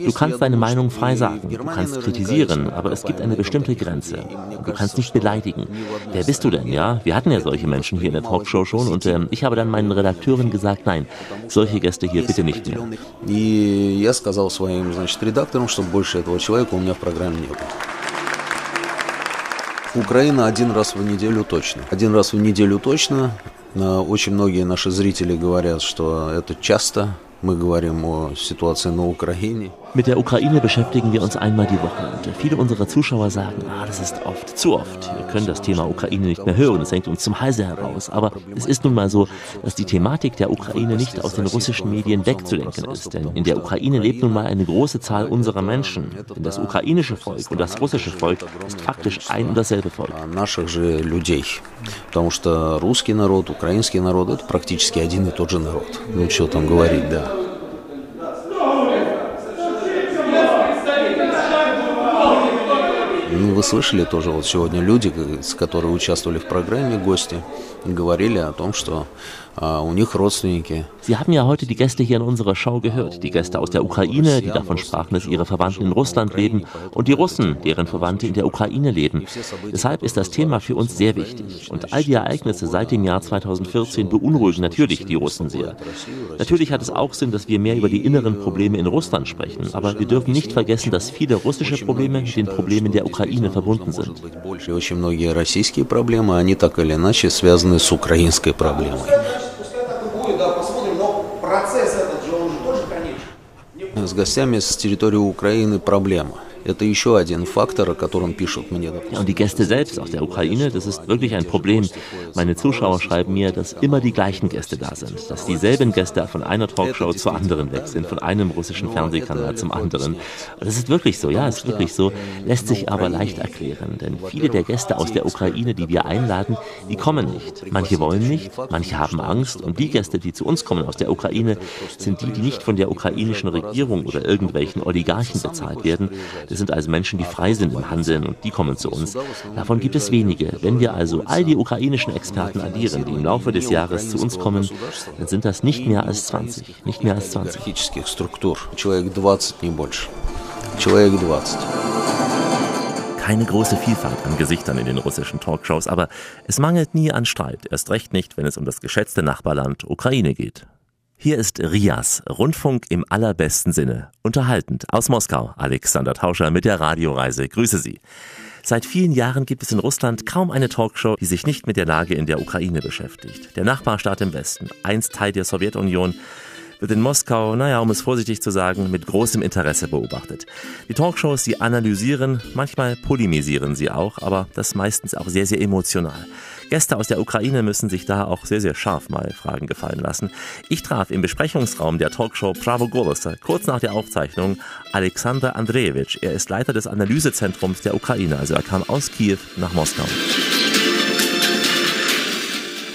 Du kannst deine Meinung frei sagen, du kannst kritisieren, aber es gibt eine bestimmte Grenze. Du kannst nicht beleidigen. Wer bist du denn? Ja, wir hatten ja solche Menschen hier in der Talkshow schon und äh, ich habe dann meinen Redakteuren gesagt, nein, solche Gäste hier bitte nicht mehr. Значит, редактором, чтобы больше этого человека у меня в программе не было. Украина один раз в неделю точно. Один раз в неделю точно. Очень многие наши зрители говорят, что это часто. Мы говорим о ситуации на Украине. Mit der Ukraine beschäftigen wir uns einmal die Woche und viele unserer Zuschauer sagen, ah, das ist oft, zu oft, wir können das Thema Ukraine nicht mehr hören, es hängt uns zum Halse heraus. Aber es ist nun mal so, dass die Thematik der Ukraine nicht aus den russischen Medien wegzudenken ist, denn in der Ukraine lebt nun mal eine große Zahl unserer Menschen. Denn das ukrainische Volk und das russische Volk ist faktisch ein und dasselbe Volk. Наших же людей, потому что русский народ, украинский народ, это практически один и тот же народ. Ну что там говорить, да. Вы слышали тоже вот сегодня люди, которые участвовали в программе, гости, говорили о том, что у них родственники. Sie haben ja heute die Gäste hier in unserer Show gehört, die Gäste aus der Ukraine, die davon sprachen, dass ihre Verwandten in Russland leben und die Russen, deren Verwandte in der Ukraine leben. Deshalb ist das Thema für uns sehr wichtig und all die Ereignisse seit dem Jahr zweitausendvierzehn beunruhigen natürlich die Russen sehr. Natürlich hat es auch Sinn, dass wir mehr über die inneren Probleme in Russland sprechen, aber wir dürfen nicht vergessen, dass viele russische Probleme mit den Problemen der Ukraine verbunden sind. Очень многие российские проблемы, они так или иначе связаны с украинской проблемой. С гостями с территории Украины проблема. Это еще один фактор, о котором пишут мне. Ja, und die Gäste selbst aus der Ukraine, das ist wirklich ein Problem. Meine Zuschauer schreiben mir, dass immer die gleichen Gäste da sind, dass dieselben Gäste von einer Talkshow zur anderen weg sind, von einem russischen Fernsehkanal zum anderen. Das ist wirklich so, ja, ist wirklich so, lässt sich aber leicht erklären, denn viele der Gäste aus der Ukraine, die wir einladen, die kommen nicht. Manche wollen nicht, manche haben Angst und die Gäste, die zu uns kommen aus der Ukraine, sind die, die nicht von der ukrainischen Regierung oder irgendwelchen Oligarchen bezahlt werden. Das sind also Menschen, die frei sind im Handeln und die kommen zu uns. Davon gibt es wenige. Wenn wir also all die ukrainischen Experten addieren, die im Laufe des Jahres zu uns kommen, dann sind das nicht mehr als zwanzig. Nicht mehr als zwanzig. Keine große Vielfalt an Gesichtern in den russischen Talkshows, aber es mangelt nie an Streit. Erst recht nicht, wenn es um das geschätzte Nachbarland Ukraine geht. Hier ist R I A S, Rundfunk im allerbesten Sinne. Unterhaltend aus Moskau, Alexander Tauscher mit der Radioreise. Grüße Sie. Seit vielen Jahren gibt es in Russland kaum eine Talkshow, die sich nicht mit der Lage in der Ukraine beschäftigt. Der Nachbarstaat im Westen, einst Teil der Sowjetunion, wird in Moskau, naja, um es vorsichtig zu sagen, mit großem Interesse beobachtet. Die Talkshows, sie analysieren, manchmal polemisieren sie auch, aber das meistens auch sehr, sehr emotional. Gäste aus der Ukraine müssen sich da auch sehr, sehr scharf mal Fragen gefallen lassen. Ich traf im Besprechungsraum der Talkshow Pravo Golosa kurz nach der Aufzeichnung Alexander Andrejewitsch. Er ist Leiter des Analysezentrums der Ukraine, also er kam aus Kiew nach Moskau.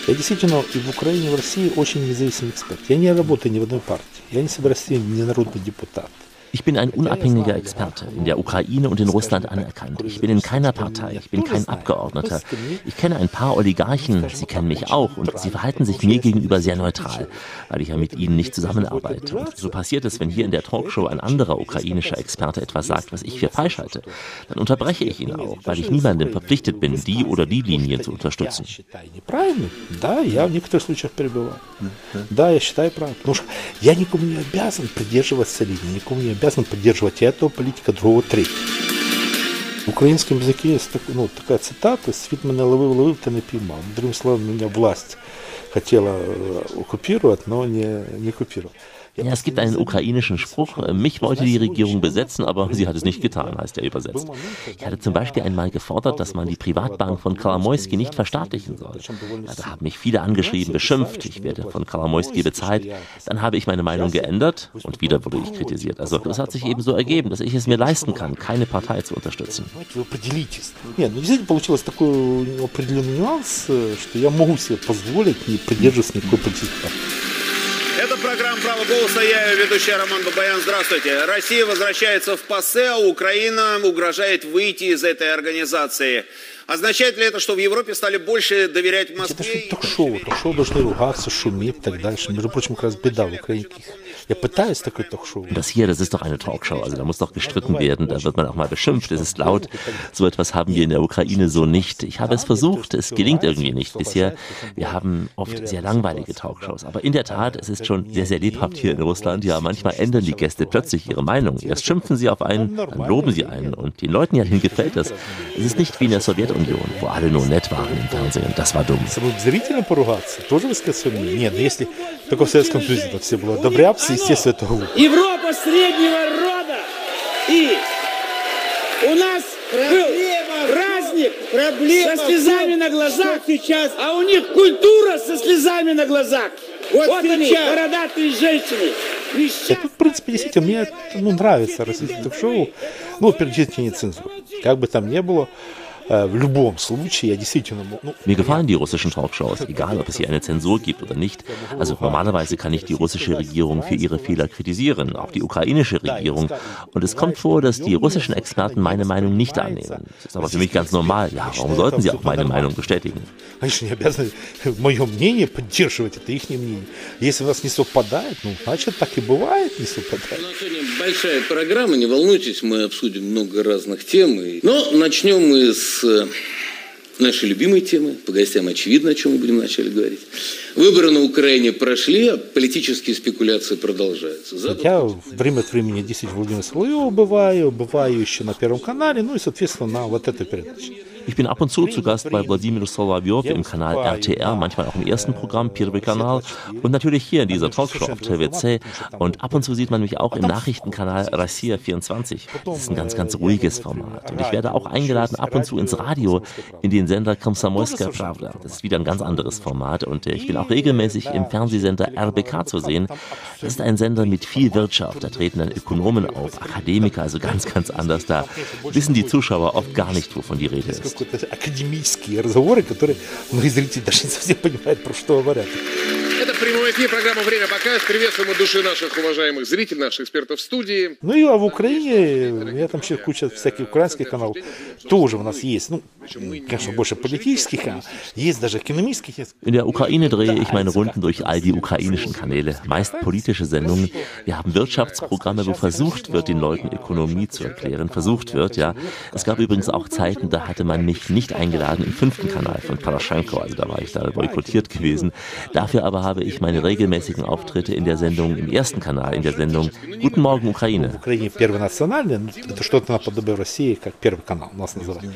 Я действительно и в Украине, и в России очень независимый эксперт. Я не работаю ни в одной партии, я не собираюсь, не народный депутат. Ich bin ein unabhängiger Experte, in der Ukraine und in Russland anerkannt. Ich bin in keiner Partei, ich bin kein Abgeordneter. Ich kenne ein paar Oligarchen, sie kennen mich auch und sie verhalten sich mir gegenüber sehr neutral, weil ich ja mit ihnen nicht zusammenarbeite. Und so passiert es, wenn hier in der Talkshow ein anderer ukrainischer Experte etwas sagt, was ich für falsch halte. Dann unterbreche ich ihn auch, weil ich niemandem verpflichtet bin, die oder die Linien zu unterstützen. В украинском языке есть ну, такая цитата «Свет меня ловил, ловил, ты не поймал». Другими словами, меня власть хотела оккупировать, но не, не оккупировала. Ja, es gibt einen ukrainischen Spruch, mich wollte die Regierung besetzen, aber sie hat es nicht getan, heißt er übersetzt. Ich hatte zum Beispiel einmal gefordert, dass man die Privatbank von Kolomoyskyi nicht verstaatlichen soll. Ja, da haben mich viele angeschrieben, beschimpft, ich werde von Kolomoyskyi bezahlt. Dann habe ich meine Meinung geändert und wieder wurde ich kritisiert. Also das hat sich eben so ergeben, dass ich es mir leisten kann, keine Partei zu unterstützen. Ja, ну здесь получилось такой определенный нюанс, что я могу себе позволить не придерживаться никакой политики. Это программа «Право голоса». Я ее ведущий Роман Бабаян. Здравствуйте. Россия возвращается в ПАСЕ, а Украина угрожает выйти из этой организации. Означает ли это, что в Европе стали больше доверять Москве? Это ток-шоу. Ток-шоу должны ругаться, шуметь и так дальше. Между прочим, как раз беда в Украине. Das hier, das ist doch eine Talkshow, also da muss doch gestritten werden, da wird man auch mal beschimpft, es ist laut. So etwas haben wir in der Ukraine so nicht. Ich habe es versucht, es gelingt irgendwie nicht bisher. Wir haben oft sehr langweilige Talkshows, aber in der Tat, es ist schon sehr, sehr lebhaft hier in Russland. Ja, manchmal ändern die Gäste plötzlich ihre Meinung. Erst schimpfen sie auf einen, dann loben sie einen und den Leuten ja hin gefällt das. Es ist nicht wie in der Sowjetunion, wo alle nur nett waren im Fernsehen und das war dumm. Европа среднего рода, и у нас был праздник со слезами на глазах, а у них культура со слезами на глазах. Вот они, бородатые женщины. Это, в принципе, действительно, мне ну, нравится российское ток-шоу, ну, перечислить не цензуру, как бы там ни было. Mir gefallen die russischen Talkshows, egal ob es hier eine Zensur gibt oder nicht. Also normalerweise kann ich die russische Regierung für ihre Fehler kritisieren, auch die ukrainische Regierung. Und es kommt vor, dass die russischen Experten meine Meinung nicht annehmen. Das ist aber für mich ganz normal. Ja, warum sollten sie auch meine Meinung bestätigen? Программа, не волнуйтесь, мы обсудим много разных тем. Но начнем мы с с нашей любимой темы. По гостям очевидно, о чем мы будем вначале говорить. Выборы на Украине прошли, а политические спекуляции продолжаются. Я время от времени действительно Владимир Соловьев бываю, бываю еще на Первом канале, ну и, соответственно, на вот этой передаче. Ich bin ab und zu zu Gast bei Wladimir Solovyov im Kanal R T R, manchmal auch im ersten Programm, Первый канал, und natürlich hier in dieser Talkshow auf T V C. Und ab und zu sieht man mich auch im Nachrichtenkanal Rossiya vierundzwanzig. Das ist ein ganz, ganz ruhiges Format. Und ich werde auch eingeladen ab und zu ins Radio, in den Sender Komsomolskaya Pravda. Das ist wieder ein ganz anderes Format. Und ich bin auch regelmäßig im Fernsehsender R B K zu sehen. Das ist ein Sender mit viel Wirtschaft. Da treten dann Ökonomen auf, Akademiker, also ganz, ganz anders. Da wissen die Zuschauer oft gar nicht, wovon die Rede ist. Какие-то академические разговоры, которые многие зрители даже не совсем понимают, про что говорят. Это прямой эфир программы «Время покажет». Приветствуем от души наших уважаемых зрителей, наших экспертов в студии. Ну и а в Украине, я там еще куча всяких украинских каналов тоже у нас есть. Ну, конечно, больше политических, а есть даже экономических. In der Ukraine drehe ich meine Runden durch all die ukrainischen Kanäle, meist politische Sendungen. Wir haben Wirtschaftsprogramme, wo versucht wird, den Leuten Ökonomie zu erklären. Versucht wird, ja. Es gab übrigens auch Zeiten, da hatte man mich nicht eingeladen im fünften Kanal von Palaschenko, also da war ich da boykottiert gewesen. Dafür aber habe ich meine regelmäßigen Auftritte in der Sendung, im ersten Kanal, in der Sendung Guten Morgen Ukraine. Ukraine Первый национальный, это что-то наподобие России, как Первый канал у нас называют.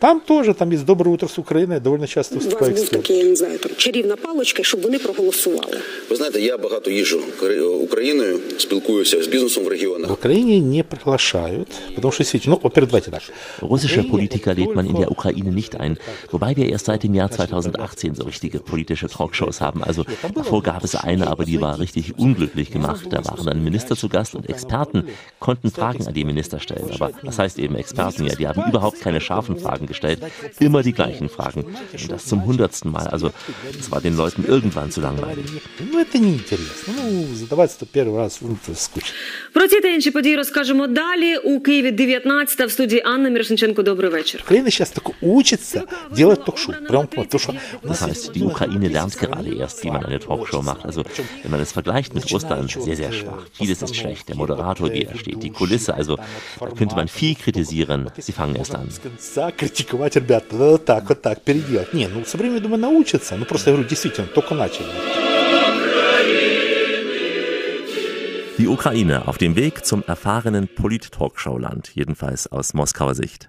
Там тоже, там есть Доброе утро с Украиной, довольно часто выступаю эксперт. Я не знаю, там чарівна палочка, щоб вони проголосували. Ви знаєте, я багато їжджу Україною, спілкуюся з бізнесом в регіонах. В Україні не приглашають, потому что действительно, ну, во-первых, давайте так. Russische Politiker lädt man in der Ukraine nicht ein, wobei wir erst seit dem Jahr zweitausendachtzehn so richtige politische Talkshows haben, also davor gab es eine, aber die war richtig unglücklich gemacht. Da waren dann Minister zu Gast und Experten konnten Fragen an die Minister stellen. Aber das heißt eben Experten, ja, die haben überhaupt keine scharfen Fragen gestellt, immer die gleichen Fragen. Und das zum hundertsten Mal. Also es war den Leuten irgendwann zu langweilig. Про ці та інші події розкажемо далі. У Києві дев'ятнадцята в студії Анна Мірошниченко. Добрий вечір. Україна зараз так учиться робити ток-шоу. Прямо тому, що das heißt, die Ukraine lernt gerade erst, wie man eine Talkshow macht. Also, wenn man es vergleicht mit Russland, sehr, sehr schwach. Vieles ist schlecht. Der Moderator, wie er steht, die Kulisse, also da könnte man viel kritisieren. Sie fangen erst an. Die Ukraine auf dem Weg zum erfahrenen Polit-Talkshow-Land, jedenfalls aus Moskauer Sicht.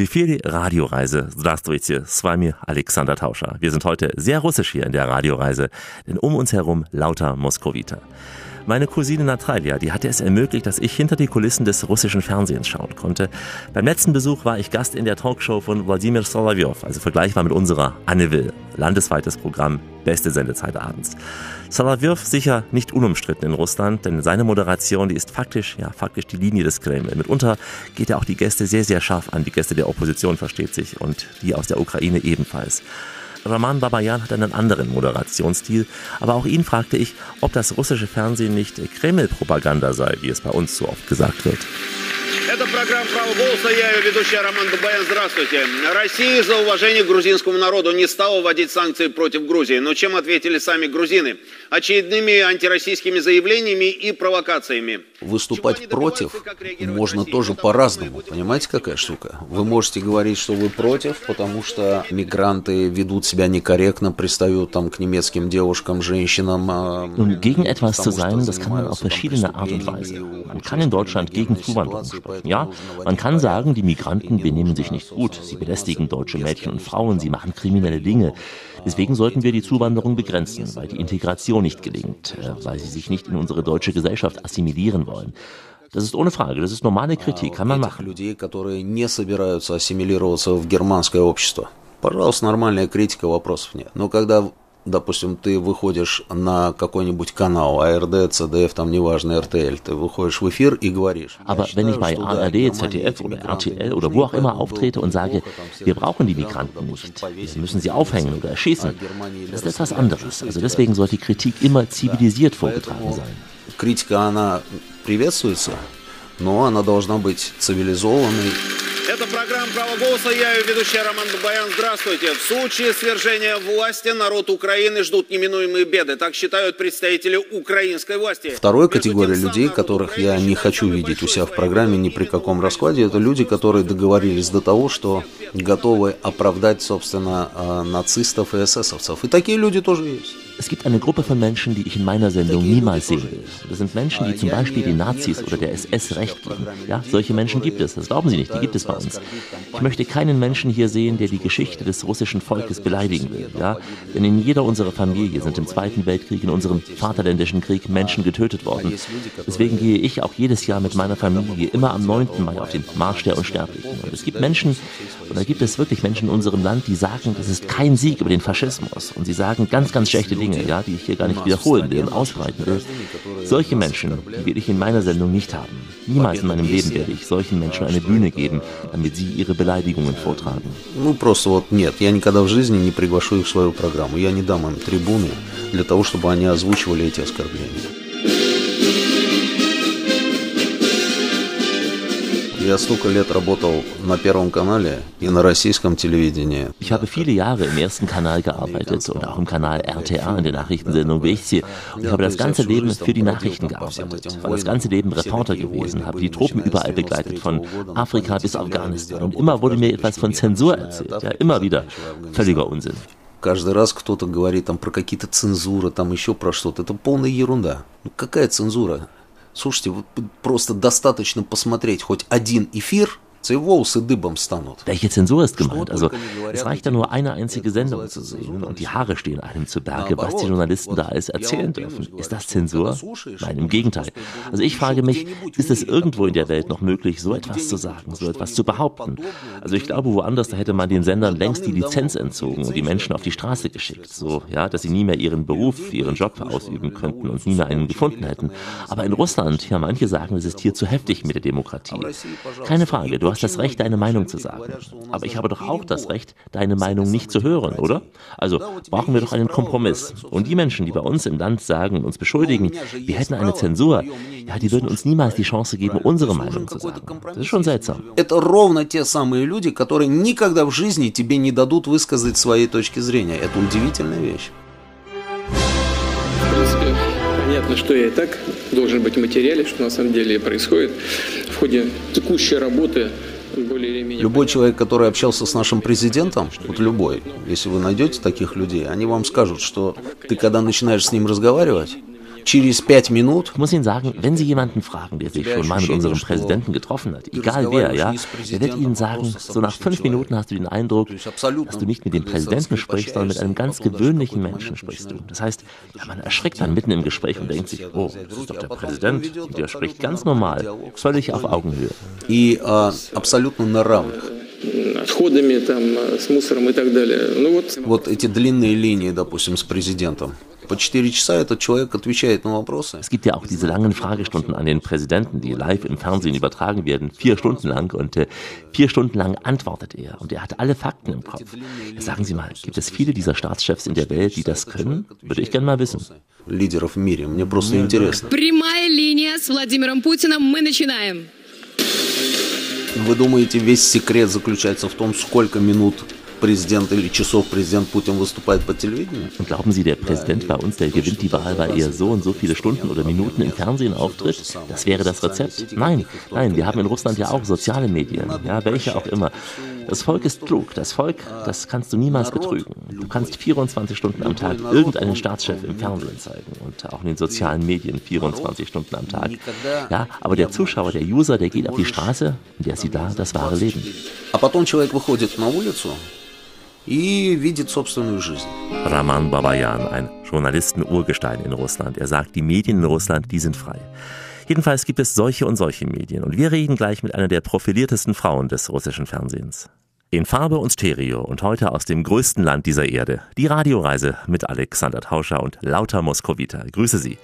Wie viel Radioreise, здравствуйте, с вами Alexander Tauscher. Wir sind heute sehr russisch hier in der Radioreise, denn um uns herum lauter Moskowiter. Meine Cousine Natalia, die hatte es ermöglicht, dass ich hinter die Kulissen des russischen Fernsehens schauen konnte. Beim letzten Besuch war ich Gast in der Talkshow von Wladimir Solovyov, also vergleichbar mit unserer Anne Will, landesweites Programm, beste Sendezeit abends. Solovyov sicher nicht unumstritten in Russland, denn seine Moderation, die ist faktisch, ja, faktisch die Linie des Kreml. Mitunter geht er auch die Gäste sehr, sehr scharf an, die Gäste der Opposition, versteht sich, und die aus der Ukraine ebenfalls. Roman Babayan hat einen anderen Moderationsstil, aber auch ihn fragte ich, ob das russische Fernsehen nicht Kreml-Propaganda sei, wie es bei uns so oft gesagt wird. Это программа «Право Голоса», я ее ведущий Роман Бабаян. Здравствуйте. Россия за уважение к грузинскому народу не стала вводить санкции против Грузии. Но чем ответили сами грузины? Очередными антироссийскими заявлениями и провокациями. Выступать против можно тоже по-разному. Понимаете, какая штука? Вы можете говорить, что вы против, потому что мигранты ведут себя некорректно, пристают там к немецким девушкам, женщинам. Nun, gegen etwas zu sein, das kann man auf verschiedene Art und Weise. Man kann in Deutschland gegen Zuwanderung sprechen. Ja, man kann sagen, die Migranten benehmen sich nicht gut, sie belästigen deutsche Mädchen und Frauen, sie machen kriminelle Dinge. Deswegen sollten wir die Zuwanderung begrenzen, weil die Integration nicht gelingt, weil sie sich nicht in unsere deutsche Gesellschaft assimilieren wollen. Das ist ohne Frage, das ist normale Kritik, kann man machen. Пожалуйста, нормальная критика, вопросов нет. Но когда... Допустим, ты выходишь на какой-нибудь канал, АРД, ЦДФ, там неважно, РТЛ, ты выходишь в эфир и говоришь. Aber wenn ich bei A R D, Z D F oder R T L oder wo auch immer auftrete und sage, wir brauchen die Migranten nicht, wir müssen sie aufhängen oder erschießen, das ist etwas anderes. Also deswegen sollte die Kritik immer zivilisiert vorgetragen sein. Критика, она приветствуется, но она должна быть цивилизованной. Это программа «Право голоса», я ее ведущий Роман Бабаян. Здравствуйте. В случае свержения власти народ Украины ждут неминуемые беды. Так считают представители украинской власти. Вторая категория людей, которых я не хочу видеть у себя в программе ни при каком раскладе, это люди, которые договорились до того, что готовы оправдать, собственно, нацистов и эсэсовцев. И такие люди тоже есть. Es gibt eine Gruppe von Menschen, die ich in meiner Sendung niemals sehen will. Das sind Menschen, die zum Beispiel den Nazis oder der S S Recht geben. Ja, solche Menschen gibt es. Das glauben Sie nicht, die gibt es bei uns. Ich möchte keinen Menschen hier sehen, der die Geschichte des russischen Volkes beleidigen will. Ja, denn in jeder unserer Familie sind im Zweiten Weltkrieg, in unserem Vaterländischen Krieg, Menschen getötet worden. Deswegen gehe ich auch jedes Jahr mit meiner Familie immer am neunten Mai auf den Marsch der Unsterblichen. Und es gibt Menschen, und da gibt es wirklich Menschen in unserem Land, die sagen, das ist kein Sieg über den Faschismus. Und sie sagen ganz, ganz schlechte Dinge. Dinge, ja, die ich hier gar nicht wiederholen will und ausbreiten will. Solche Menschen, die will ich in meiner Sendung nicht haben. Niemals in meinem Leben werde ich solchen Menschen eine Bühne geben, damit sie ihre Beleidigungen vortragen. Ну просто вот нет, я никогда в жизни не приглашу их в свою программу. Я не дам им трибуну для того, чтобы они озвучивали эти оскорбления. Ich habe viele Jahre im ersten Kanal gearbeitet und auch im Kanal R T A in der Nachrichtensendung Wechsel. Und ich habe das ganze Leben für die Nachrichten gearbeitet. Ich war das ganze Leben Reporter gewesen, habe die Truppen überall begleitet, von Afrika bis Afghanistan. Und immer wurde mir etwas von Zensur erzählt. Ja, immer wieder. Völliger Unsinn. Каждый раз кто-то говорит там про какие-то цензуры, там еще про что-то. Это полная ерунда. Ну какая цензура? Слушайте, просто достаточно посмотреть хоть один эфир Welche Zensur ist gemeint? Also es reicht ja nur eine einzige Sendung zu sehen und die Haare stehen einem zu Berge, was die Journalisten da alles erzählen dürfen. Ist das Zensur? Nein, im Gegenteil. Also ich frage mich, ist es irgendwo in der Welt noch möglich, so etwas zu sagen, so etwas zu behaupten? Also ich glaube, woanders, da hätte man den Sendern längst die Lizenz entzogen und die Menschen auf die Straße geschickt, so, ja, dass sie nie mehr ihren Beruf, ihren Job ausüben könnten und nie mehr einen gefunden hätten. Aber in Russland, ja, manche sagen, es ist hier zu heftig mit der Demokratie. Keine Frage, du hast das Recht, deine Meinung zu sagen. Aber ich habe doch auch das Recht, deine Meinung nicht zu hören, oder? Also brauchen wir doch einen Kompromiss. Und die Menschen, die bei uns im Land sagen und uns beschuldigen, wir hätten eine Zensur, ja, die würden uns niemals die Chance geben, unsere Meinung zu sagen. Das ist schon seltsam. Понятно, что я и так должен быть в материале, что на самом деле происходит в ходе текущей работы. Любой человек, который общался с нашим президентом, вот любой, если вы найдете таких людей, они вам скажут, что ты когда начинаешь с ним разговаривать, ich muss Ihnen sagen, wenn Sie jemanden fragen, der sich schon mal mit unserem Präsidenten getroffen hat, egal wer, ja, der wird Ihnen sagen, so nach fünf Minuten hast du den Eindruck, dass du nicht mit dem Präsidenten sprichst, sondern mit einem ganz gewöhnlichen Menschen sprichst du. Das heißt, ja, man erschrickt dann mitten im Gespräch und denkt sich, oh, das ist doch der Präsident, und der spricht ganz normal, völlig auf Augenhöhe. Отходами, там, с мусором и так далее. Ну вот. Вот эти длинные линии, допустим, с президентом. По четыре часа этот человек отвечает на вопросы. Es gibt ja auch diese langen Fragestunden an den Präsidenten, die live im Fernsehen übertragen werden, vier Stunden lang, und äh, vier Stunden lang antwortet er und er hat alle Fakten im Kopf. Sagen Sie mal, gibt es viele dieser Staatschefs in der Welt, die das können? Würde ich gerne mal wissen. Лидеров в мире, мне просто интересно. Прямая линия с Владимиром Путиным, мы начинаем. Вы думаете, весь секрет заключается в том, сколько минут Präsident oder Часов Präsident Putin выступает по телевидению? Und glauben Sie, der Präsident bei uns, der gewinnt die Wahl, weil er so und so viele Stunden oder Minuten im Fernsehen auftritt? Das wäre das Rezept? Nein, nein, wir haben in Russland ja auch soziale Medien, ja, welche auch immer. Das Volk ist klug, das Volk, das kannst du niemals betrügen. Du kannst vierundzwanzig Stunden am Tag irgendeinen Staatschef im Fernsehen zeigen und auch in den sozialen Medien vierundzwanzig Stunden am Tag. Ja, aber der Zuschauer, der User, der geht auf die Straße und der sieht da das wahre Leben. Aber dann человек выходит на улицу. Roman Babayan, ein Journalisten-Urgestein in Russland. Er sagt, die Medien in Russland, die sind frei. Jedenfalls gibt es solche und solche Medien. Und wir reden gleich mit einer der profiliertesten Frauen des russischen Fernsehens. In Farbe und Stereo und heute aus dem größten Land dieser Erde. Die Radioreise mit Alexander Tauscher und lauter Moskowita. Grüße Sie.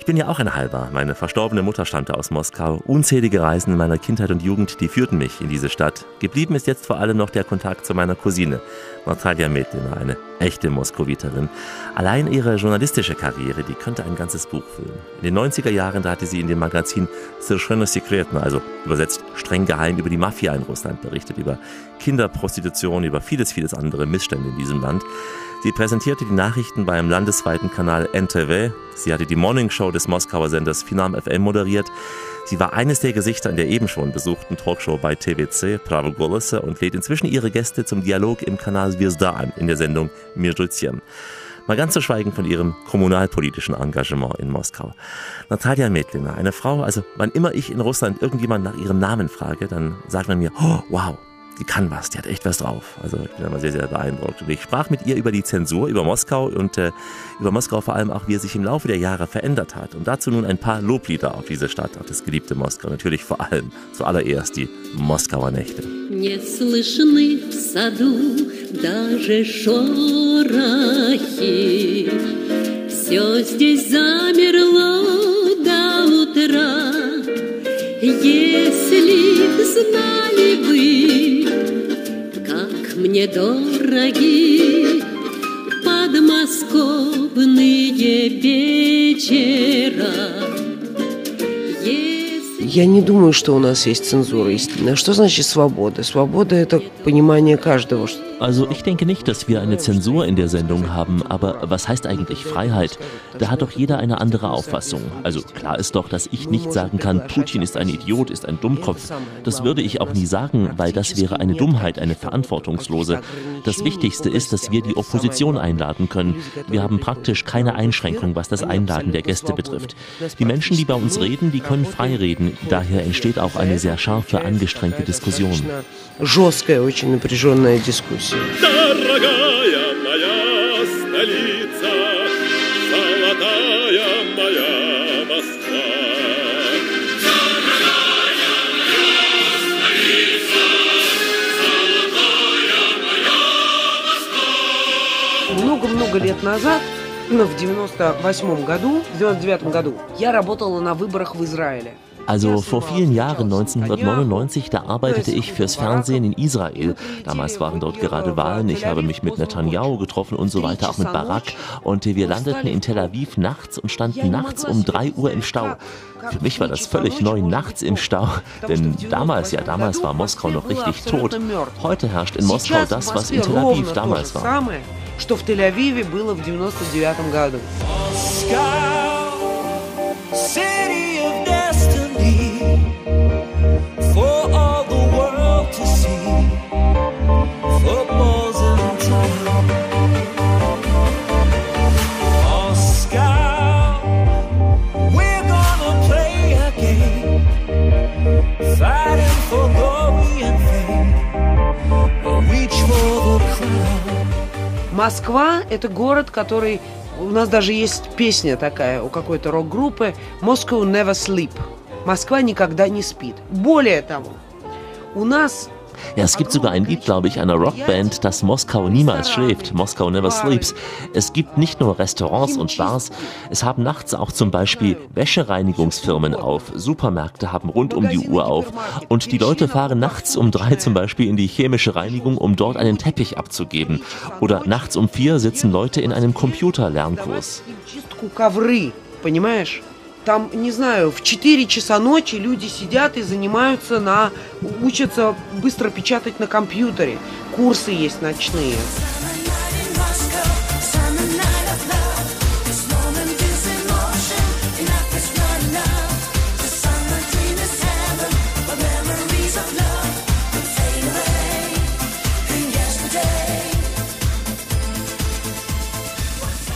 Ich bin ja auch ein Halber. Meine verstorbene Mutter stammte aus Moskau. Unzählige Reisen in meiner Kindheit und Jugend, die führten mich in diese Stadt. Geblieben ist jetzt vor allem noch der Kontakt zu meiner Cousine, Natalia Meklina, eine echte Moskowiterin. Allein ihre journalistische Karriere, die könnte ein ganzes Buch füllen. In den neunziger Jahren, da hatte sie in dem Magazin Совершенно секретно, also übersetzt streng geheim, über die Mafia in Russland berichtet, über Kinderprostitution, über vieles, vieles andere Missstände in diesem Land. Sie präsentierte die Nachrichten beim landesweiten Kanal N T V. Sie hatte die Morningshow des Moskauer Senders Finam F M moderiert. Sie war eines der Gesichter in der eben schon besuchten Talkshow bei T V C, Pravo Golosa, und lädt inzwischen ihre Gäste zum Dialog im Kanal Svizda ein, in der Sendung Mir Dutiem. Mal ganz zu schweigen von ihrem kommunalpolitischen Engagement in Moskau. Natalia Meklina, eine Frau, also wann immer ich in Russland irgendjemand nach ihrem Namen frage, dann sagt man mir, oh, wow. Die kann was, die hat echt was drauf. Also ich bin immer sehr, sehr beeindruckt. Und ich sprach mit ihr über die Zensur, über Moskau und äh, über Moskau vor allem auch, wie er sich im Laufe der Jahre verändert hat. Und dazu nun ein paar Loblieder auf diese Stadt, auf das geliebte Moskau. Natürlich vor allem, zuallererst die Moskauer Nächte. Если б знали вы, как мне дороги подмосковные вечера. Я не думаю, что у нас есть цензура. Что значит свобода? Свобода – это понимание каждого. Also ich denke nicht, dass wir eine Zensur in der Sendung haben, aber was heißt eigentlich Freiheit? Da hat doch jeder eine andere Auffassung. Also klar ist doch, dass ich nicht sagen kann, Putin ist ein Idiot, ist ein Dummkopf. Das würde ich auch nie sagen, weil das wäre eine Dummheit, eine verantwortungslose. Das Wichtigste ist, dass wir die Opposition einladen können. Wir haben praktisch keine Einschränkung, was das Einladen der Gäste betrifft. Die Menschen, die bei uns reden, die können frei reden, Daher entsteht auch eine sehr scharfe, angestrengte Diskussion. Много лет назад, в девяносто восьмом году, в девяносто девятом году, я работала на выборах в Израиле. Also vor vielen Jahren, neunzehnhundertneunundneunzig, da arbeitete ich fürs Fernsehen in Israel. Damals waren dort gerade Wahlen, ich habe mich mit Netanyahu getroffen und so weiter, auch mit Barak. Und wir landeten in Tel Aviv nachts und standen nachts um drei Uhr im Stau. Für mich war das völlig neu, nachts im Stau, denn damals, ja damals war Moskau noch richtig tot. Heute herrscht in Moskau das, was in Tel Aviv damals war. Москва – это город, который… У нас даже есть песня такая у какой-то рок-группы «Moscow never sleep». Москва никогда не спит. Более того, у нас… Ja, es gibt sogar ein Lied, glaube ich, einer Rockband, das Moskau niemals schläft, Moskau never sleeps. Es gibt nicht nur Restaurants und Bars, es haben nachts auch zum Beispiel Wäschereinigungsfirmen auf, Supermärkte haben rund um die Uhr auf und die Leute fahren nachts um drei zum Beispiel in die chemische Reinigung, um dort einen Teppich abzugeben. Oder nachts um vier sitzen Leute in einem Computerlernkurs. Там, не знаю, в четыре часа ночи люди сидят и занимаются на, учатся быстро печатать на компьютере. Курсы есть ночные.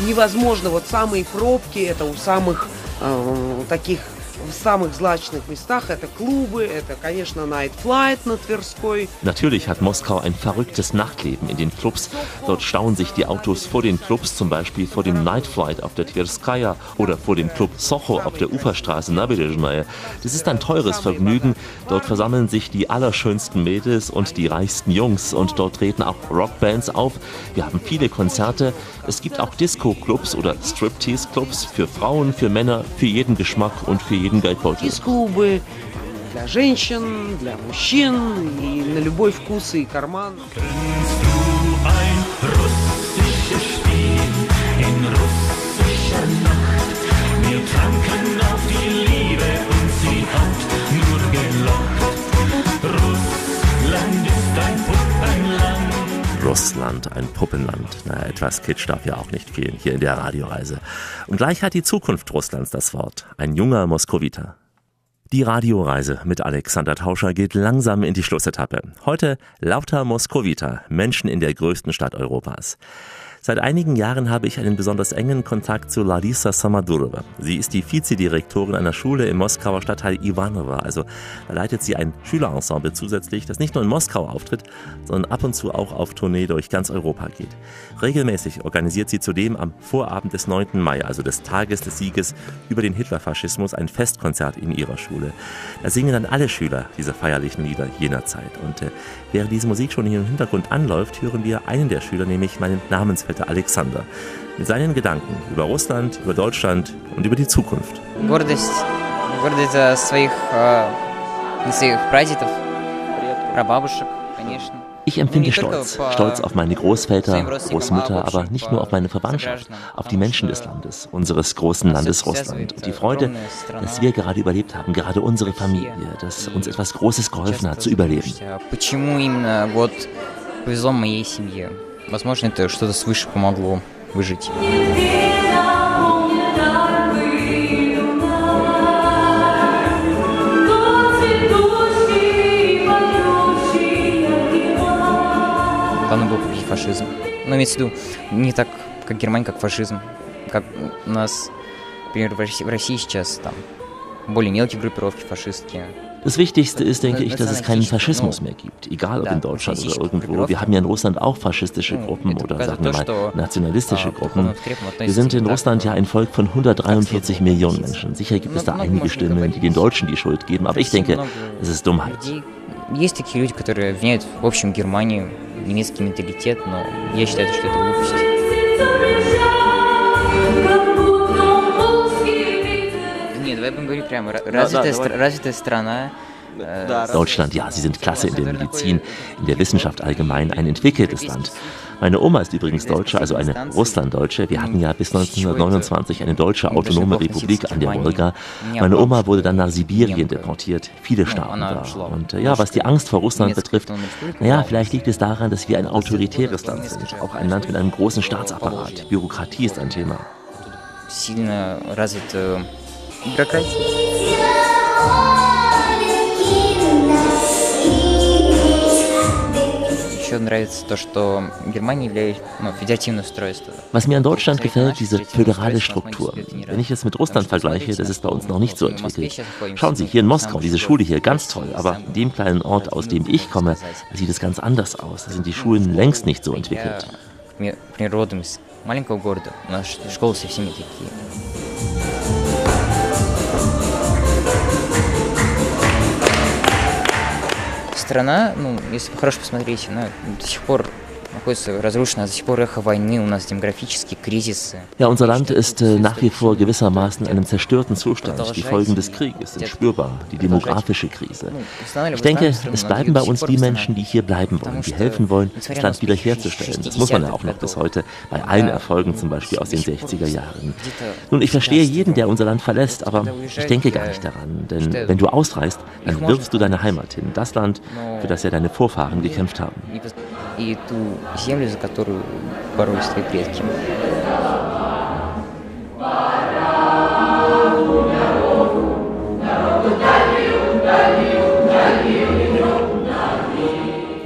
Невозможно, вот самые пробки, это у самых таких в самых злачных местах, это клубы, это, конечно, Night Flight на Тверской. Natürlich hat Moskau ein verrücktes Nachtleben in den Clubs. Dort stauen sich die Autos vor den Clubs, zum Beispiel vor dem Night Flight auf der Tverskaya oder vor dem Club Soho auf der Uferstraße Nabelezhnaya. Das ist ein teures Vergnügen. Dort versammeln sich die allerschönsten Mädels und die reichsten Jungs und dort treten auch Rockbands auf. Wir haben viele Konzerte. Es gibt auch Disco-Clubs oder Striptease-Clubs für Frauen, für Männer, für jeden Geschmack und für jeden Disco-Clubs для женщин, для мужчин и на любой вкус и карман. Russland, ein Puppenland. Naja, etwas Kitsch darf ja auch nicht fehlen hier in der Radioreise. Und gleich hat die Zukunft Russlands das Wort. Ein junger Moskowiter. Die Radioreise mit Alexander Tauscher geht langsam in die Schlussetappe. Heute lauter Moskowiter, Menschen in der größten Stadt Europas. Seit einigen Jahren habe ich einen besonders engen Kontakt zu Larisa Samadurova. Sie ist die Vizedirektorin einer Schule im Moskauer Stadtteil Iwanowa. Also leitet sie ein Schülerensemble zusätzlich, das nicht nur in Moskau auftritt, sondern ab und zu auch auf Tournee durch ganz Europa geht. Regelmäßig organisiert sie zudem am Vorabend des neunten Mai, also des Tages des Sieges über den Hitlerfaschismus, ein Festkonzert in ihrer Schule. Da singen dann alle Schüler diese feierlichen Lieder jener Zeit. Und äh, während diese Musik schon hier im Hintergrund anläuft, hören wir einen der Schüler, nämlich meinen Namensvetter Alexander, mit seinen Gedanken über Russland, über Deutschland und über die Zukunft. Ich empfinde Stolz. Stolz auf meine Großväter, Großmütter, aber nicht nur auf meine Verwandtschaft, auf die Menschen des Landes, unseres großen Landes Russland. Und die Freude, dass wir gerade überlebt haben, gerade unsere Familie, dass uns etwas Großes geholfen hat, zu überleben. Возможно, это что-то свыше помогло выжить. Главное было победить фашизм. Но имеется в виду не так, как Германия, как фашизм. Как у нас, например, в России сейчас там более мелкие группировки фашистские. Das Wichtigste ist, denke ich, dass es keinen Faschismus mehr gibt, egal ob in Deutschland oder irgendwo. Wir haben ja in Russland auch faschistische Gruppen oder, sagen wir mal, nationalistische Gruppen. Wir sind in Russland ja ein Volk von hundertdreiundvierzig Millionen Menschen. Sicher gibt es da einige Stimmen, die den Deutschen die Schuld geben, aber ich denke, es ist Dummheit. Есть такие люди, которые обвиняют в общем Германию, немецкий менталитет, но я считаю, что это глупость. Deutschland, ja, sie sind klasse in der Medizin, in der Wissenschaft allgemein, ein entwickeltes Land. Meine Oma ist übrigens Deutsche, also eine Russlanddeutsche. Wir hatten ja bis neunzehnhundertneunundzwanzig eine deutsche autonome Republik an der Wolga. Meine Oma wurde dann nach Sibirien deportiert. Viele starben da. Und ja, was die Angst vor Russland betrifft, naja, vielleicht liegt es daran, dass wir ein autoritäres Land sind. Auch ein Land mit einem großen Staatsapparat. Bürokratie ist ein Thema. Was mir an Deutschland gefällt, diese föderale Struktur. Wenn ich es mit Russland vergleiche, das ist bei uns noch nicht so entwickelt. Schauen Sie, hier in Moskau, diese Schule hier, ganz toll, aber in dem kleinen Ort, aus dem ich komme, sieht es ganz anders aus. Da sind die Schulen längst nicht so entwickelt. Страна, ну, если хорошо посмотреть, она до сих пор находится разрушена, до сих пор эхо войны, у нас демографические кризисы. Ja, unser Land ist äh, nach wie vor gewissermaßen in einem zerstörten Zustand. Die Folgen des Krieges sind spürbar, die demografische Krise. Ich denke, es bleiben bei uns die Menschen, die hier bleiben wollen, die helfen wollen, das Land wiederherzustellen. Das muss man ja auch noch bis heute, bei allen Erfolgen zum Beispiel aus den sechziger Jahren. Nun, ich verstehe jeden, der unser Land verlässt, aber ich denke gar nicht daran, denn wenn du ausreist, dann wirfst du deine Heimat hin, das Land, für das ja deine Vorfahren gekämpft haben. Землю, за которую боролись твои предки.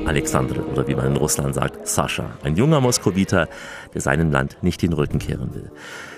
Alexander, oder wie man in Russland sagt, Sascha, ein junger Moskowiter, der seinem Land nicht den Rücken kehren will.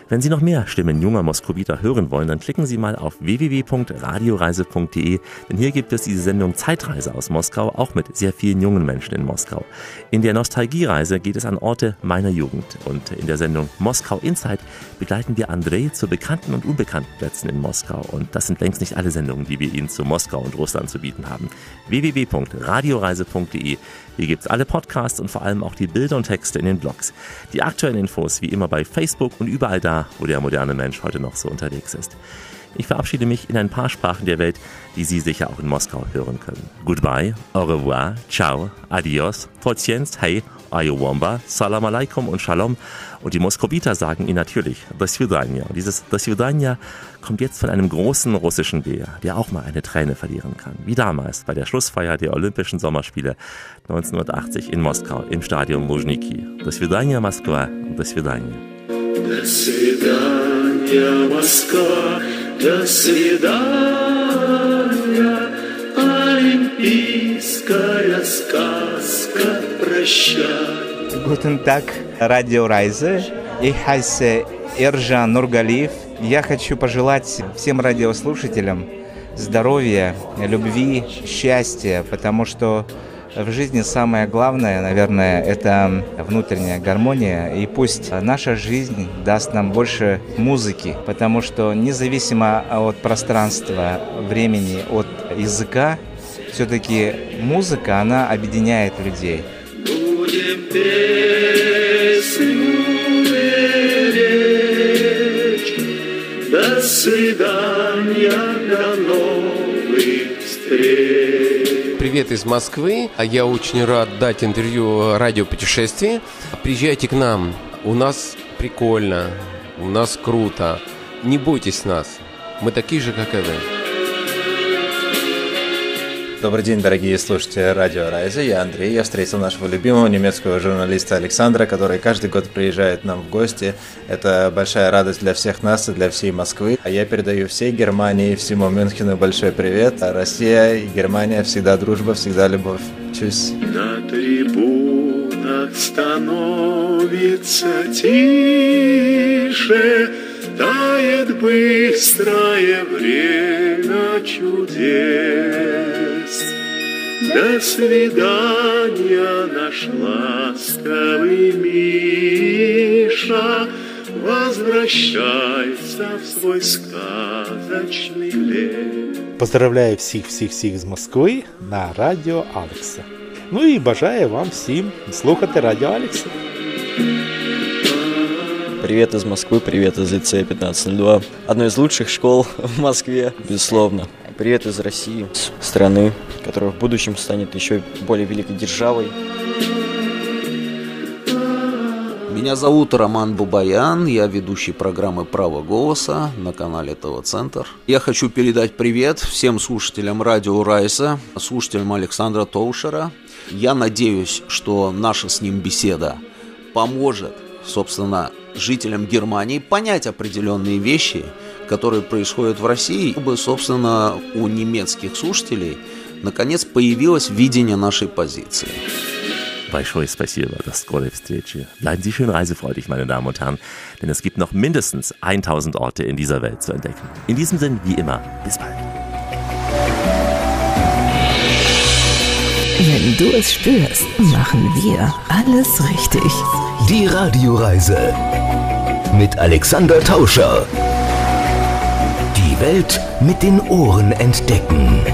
Wenn Sie noch mehr Stimmen junger Moskowiter hören wollen, dann klicken Sie mal auf w w w punkt radioreise punkt d e, denn hier gibt es diese Sendung Zeitreise aus Moskau, auch mit sehr vielen jungen Menschen in Moskau. In der Nostalgiereise geht es an Orte meiner Jugend und in der Sendung Moskau Inside begleiten wir Andrej zu bekannten und unbekannten Plätzen in Moskau und das sind längst nicht alle Sendungen, die wir Ihnen zu Moskau und Russland zu bieten haben. w w w punkt radioreise punkt d e. Hier gibt es alle Podcasts und vor allem auch die Bilder und Texte in den Blogs. Die aktuellen Infos wie immer bei Facebook und überall da, wo der moderne Mensch heute noch so unterwegs ist. Ich verabschiede mich in ein paar Sprachen der Welt, die Sie sicher auch in Moskau hören können. Goodbye, au revoir, ciao, adios, potienst, hey, ayowomba, salam alaikum und shalom. Und die Moskowiter sagen Ihnen natürlich do svidanya. Und dieses do svidanya kommt jetzt von einem großen russischen Bär, der auch mal eine Träne verlieren kann. Wie damals bei der Schlussfeier der Olympischen Sommerspiele neunzehnhundertachtzig in Moskau im Stadion Luzhniki. Do svidanya, Moskwa, do svidanya. До свидания, Москва, до свидания, олимпийская сказка, прощай. Guten Tag, Radioreise. Ich heiße Yerzhan Nurgaliev. Я хочу пожелать всем радиослушателям здоровья, любви, счастья, потому что в жизни самое главное, наверное, это внутренняя гармония. И пусть наша жизнь даст нам больше музыки, потому что независимо от пространства, времени, от языка, все-таки музыка, она объединяет людей. Будем песню беречь. До свидания, до новых встреч. Привет из Москвы. Я очень рад дать интервью радио путешествий. Приезжайте к нам. У нас прикольно. У нас круто. Не бойтесь нас. Мы такие же, как и вы. Добрый день, дорогие слушатели Радио Райзе. Я Андрей. Я встретил нашего любимого немецкого журналиста Александра, который каждый год приезжает нам в гости. Это большая радость для всех нас и для всей Москвы. А я передаю всей Германии, всему Мюнхену большой привет. А Россия и Германия всегда дружба, всегда любовь. Чусь. На трибунах становится тише. Тает быстрое время чудес. До свидания, наш ласковый Миша, возвращайся в свой сказочный лес. Поздравляю всіх-всіх-всіх з Москви на Радіо Алекса. Ну і бажаю вам всім слухати Радіо Алекса. Привет из Москвы, привет из лицея пятнадцать ноль два, одной из лучших школ в Москве, безусловно. Привет из России, страны, которая в будущем станет еще более великой державой. Меня зовут Роман Бабаян, я ведущий программы «Право голоса» на канале ТВ-центр. Я хочу передать привет всем слушателям Радиорайса, слушателям Александра Таушера. Я надеюсь, что наша с ним беседа поможет, собственно, жителям Германии понять определенные вещи, которые происходят в России, чтобы, собственно, у немецких слушателей наконец появилось видение нашей позиции. Большое спасибо, до скорой встречи. Bleiben Sie schön reisefreudig, meine Damen und Herren, denn es gibt noch mindestens tausend Orte in dieser Welt zu entdecken. In diesem Sinn, wie immer, bis bald. Wenn du es spürst, machen wir alles richtig. Die Radioreise mit Alexander Tauscher. Die Welt mit den Ohren entdecken.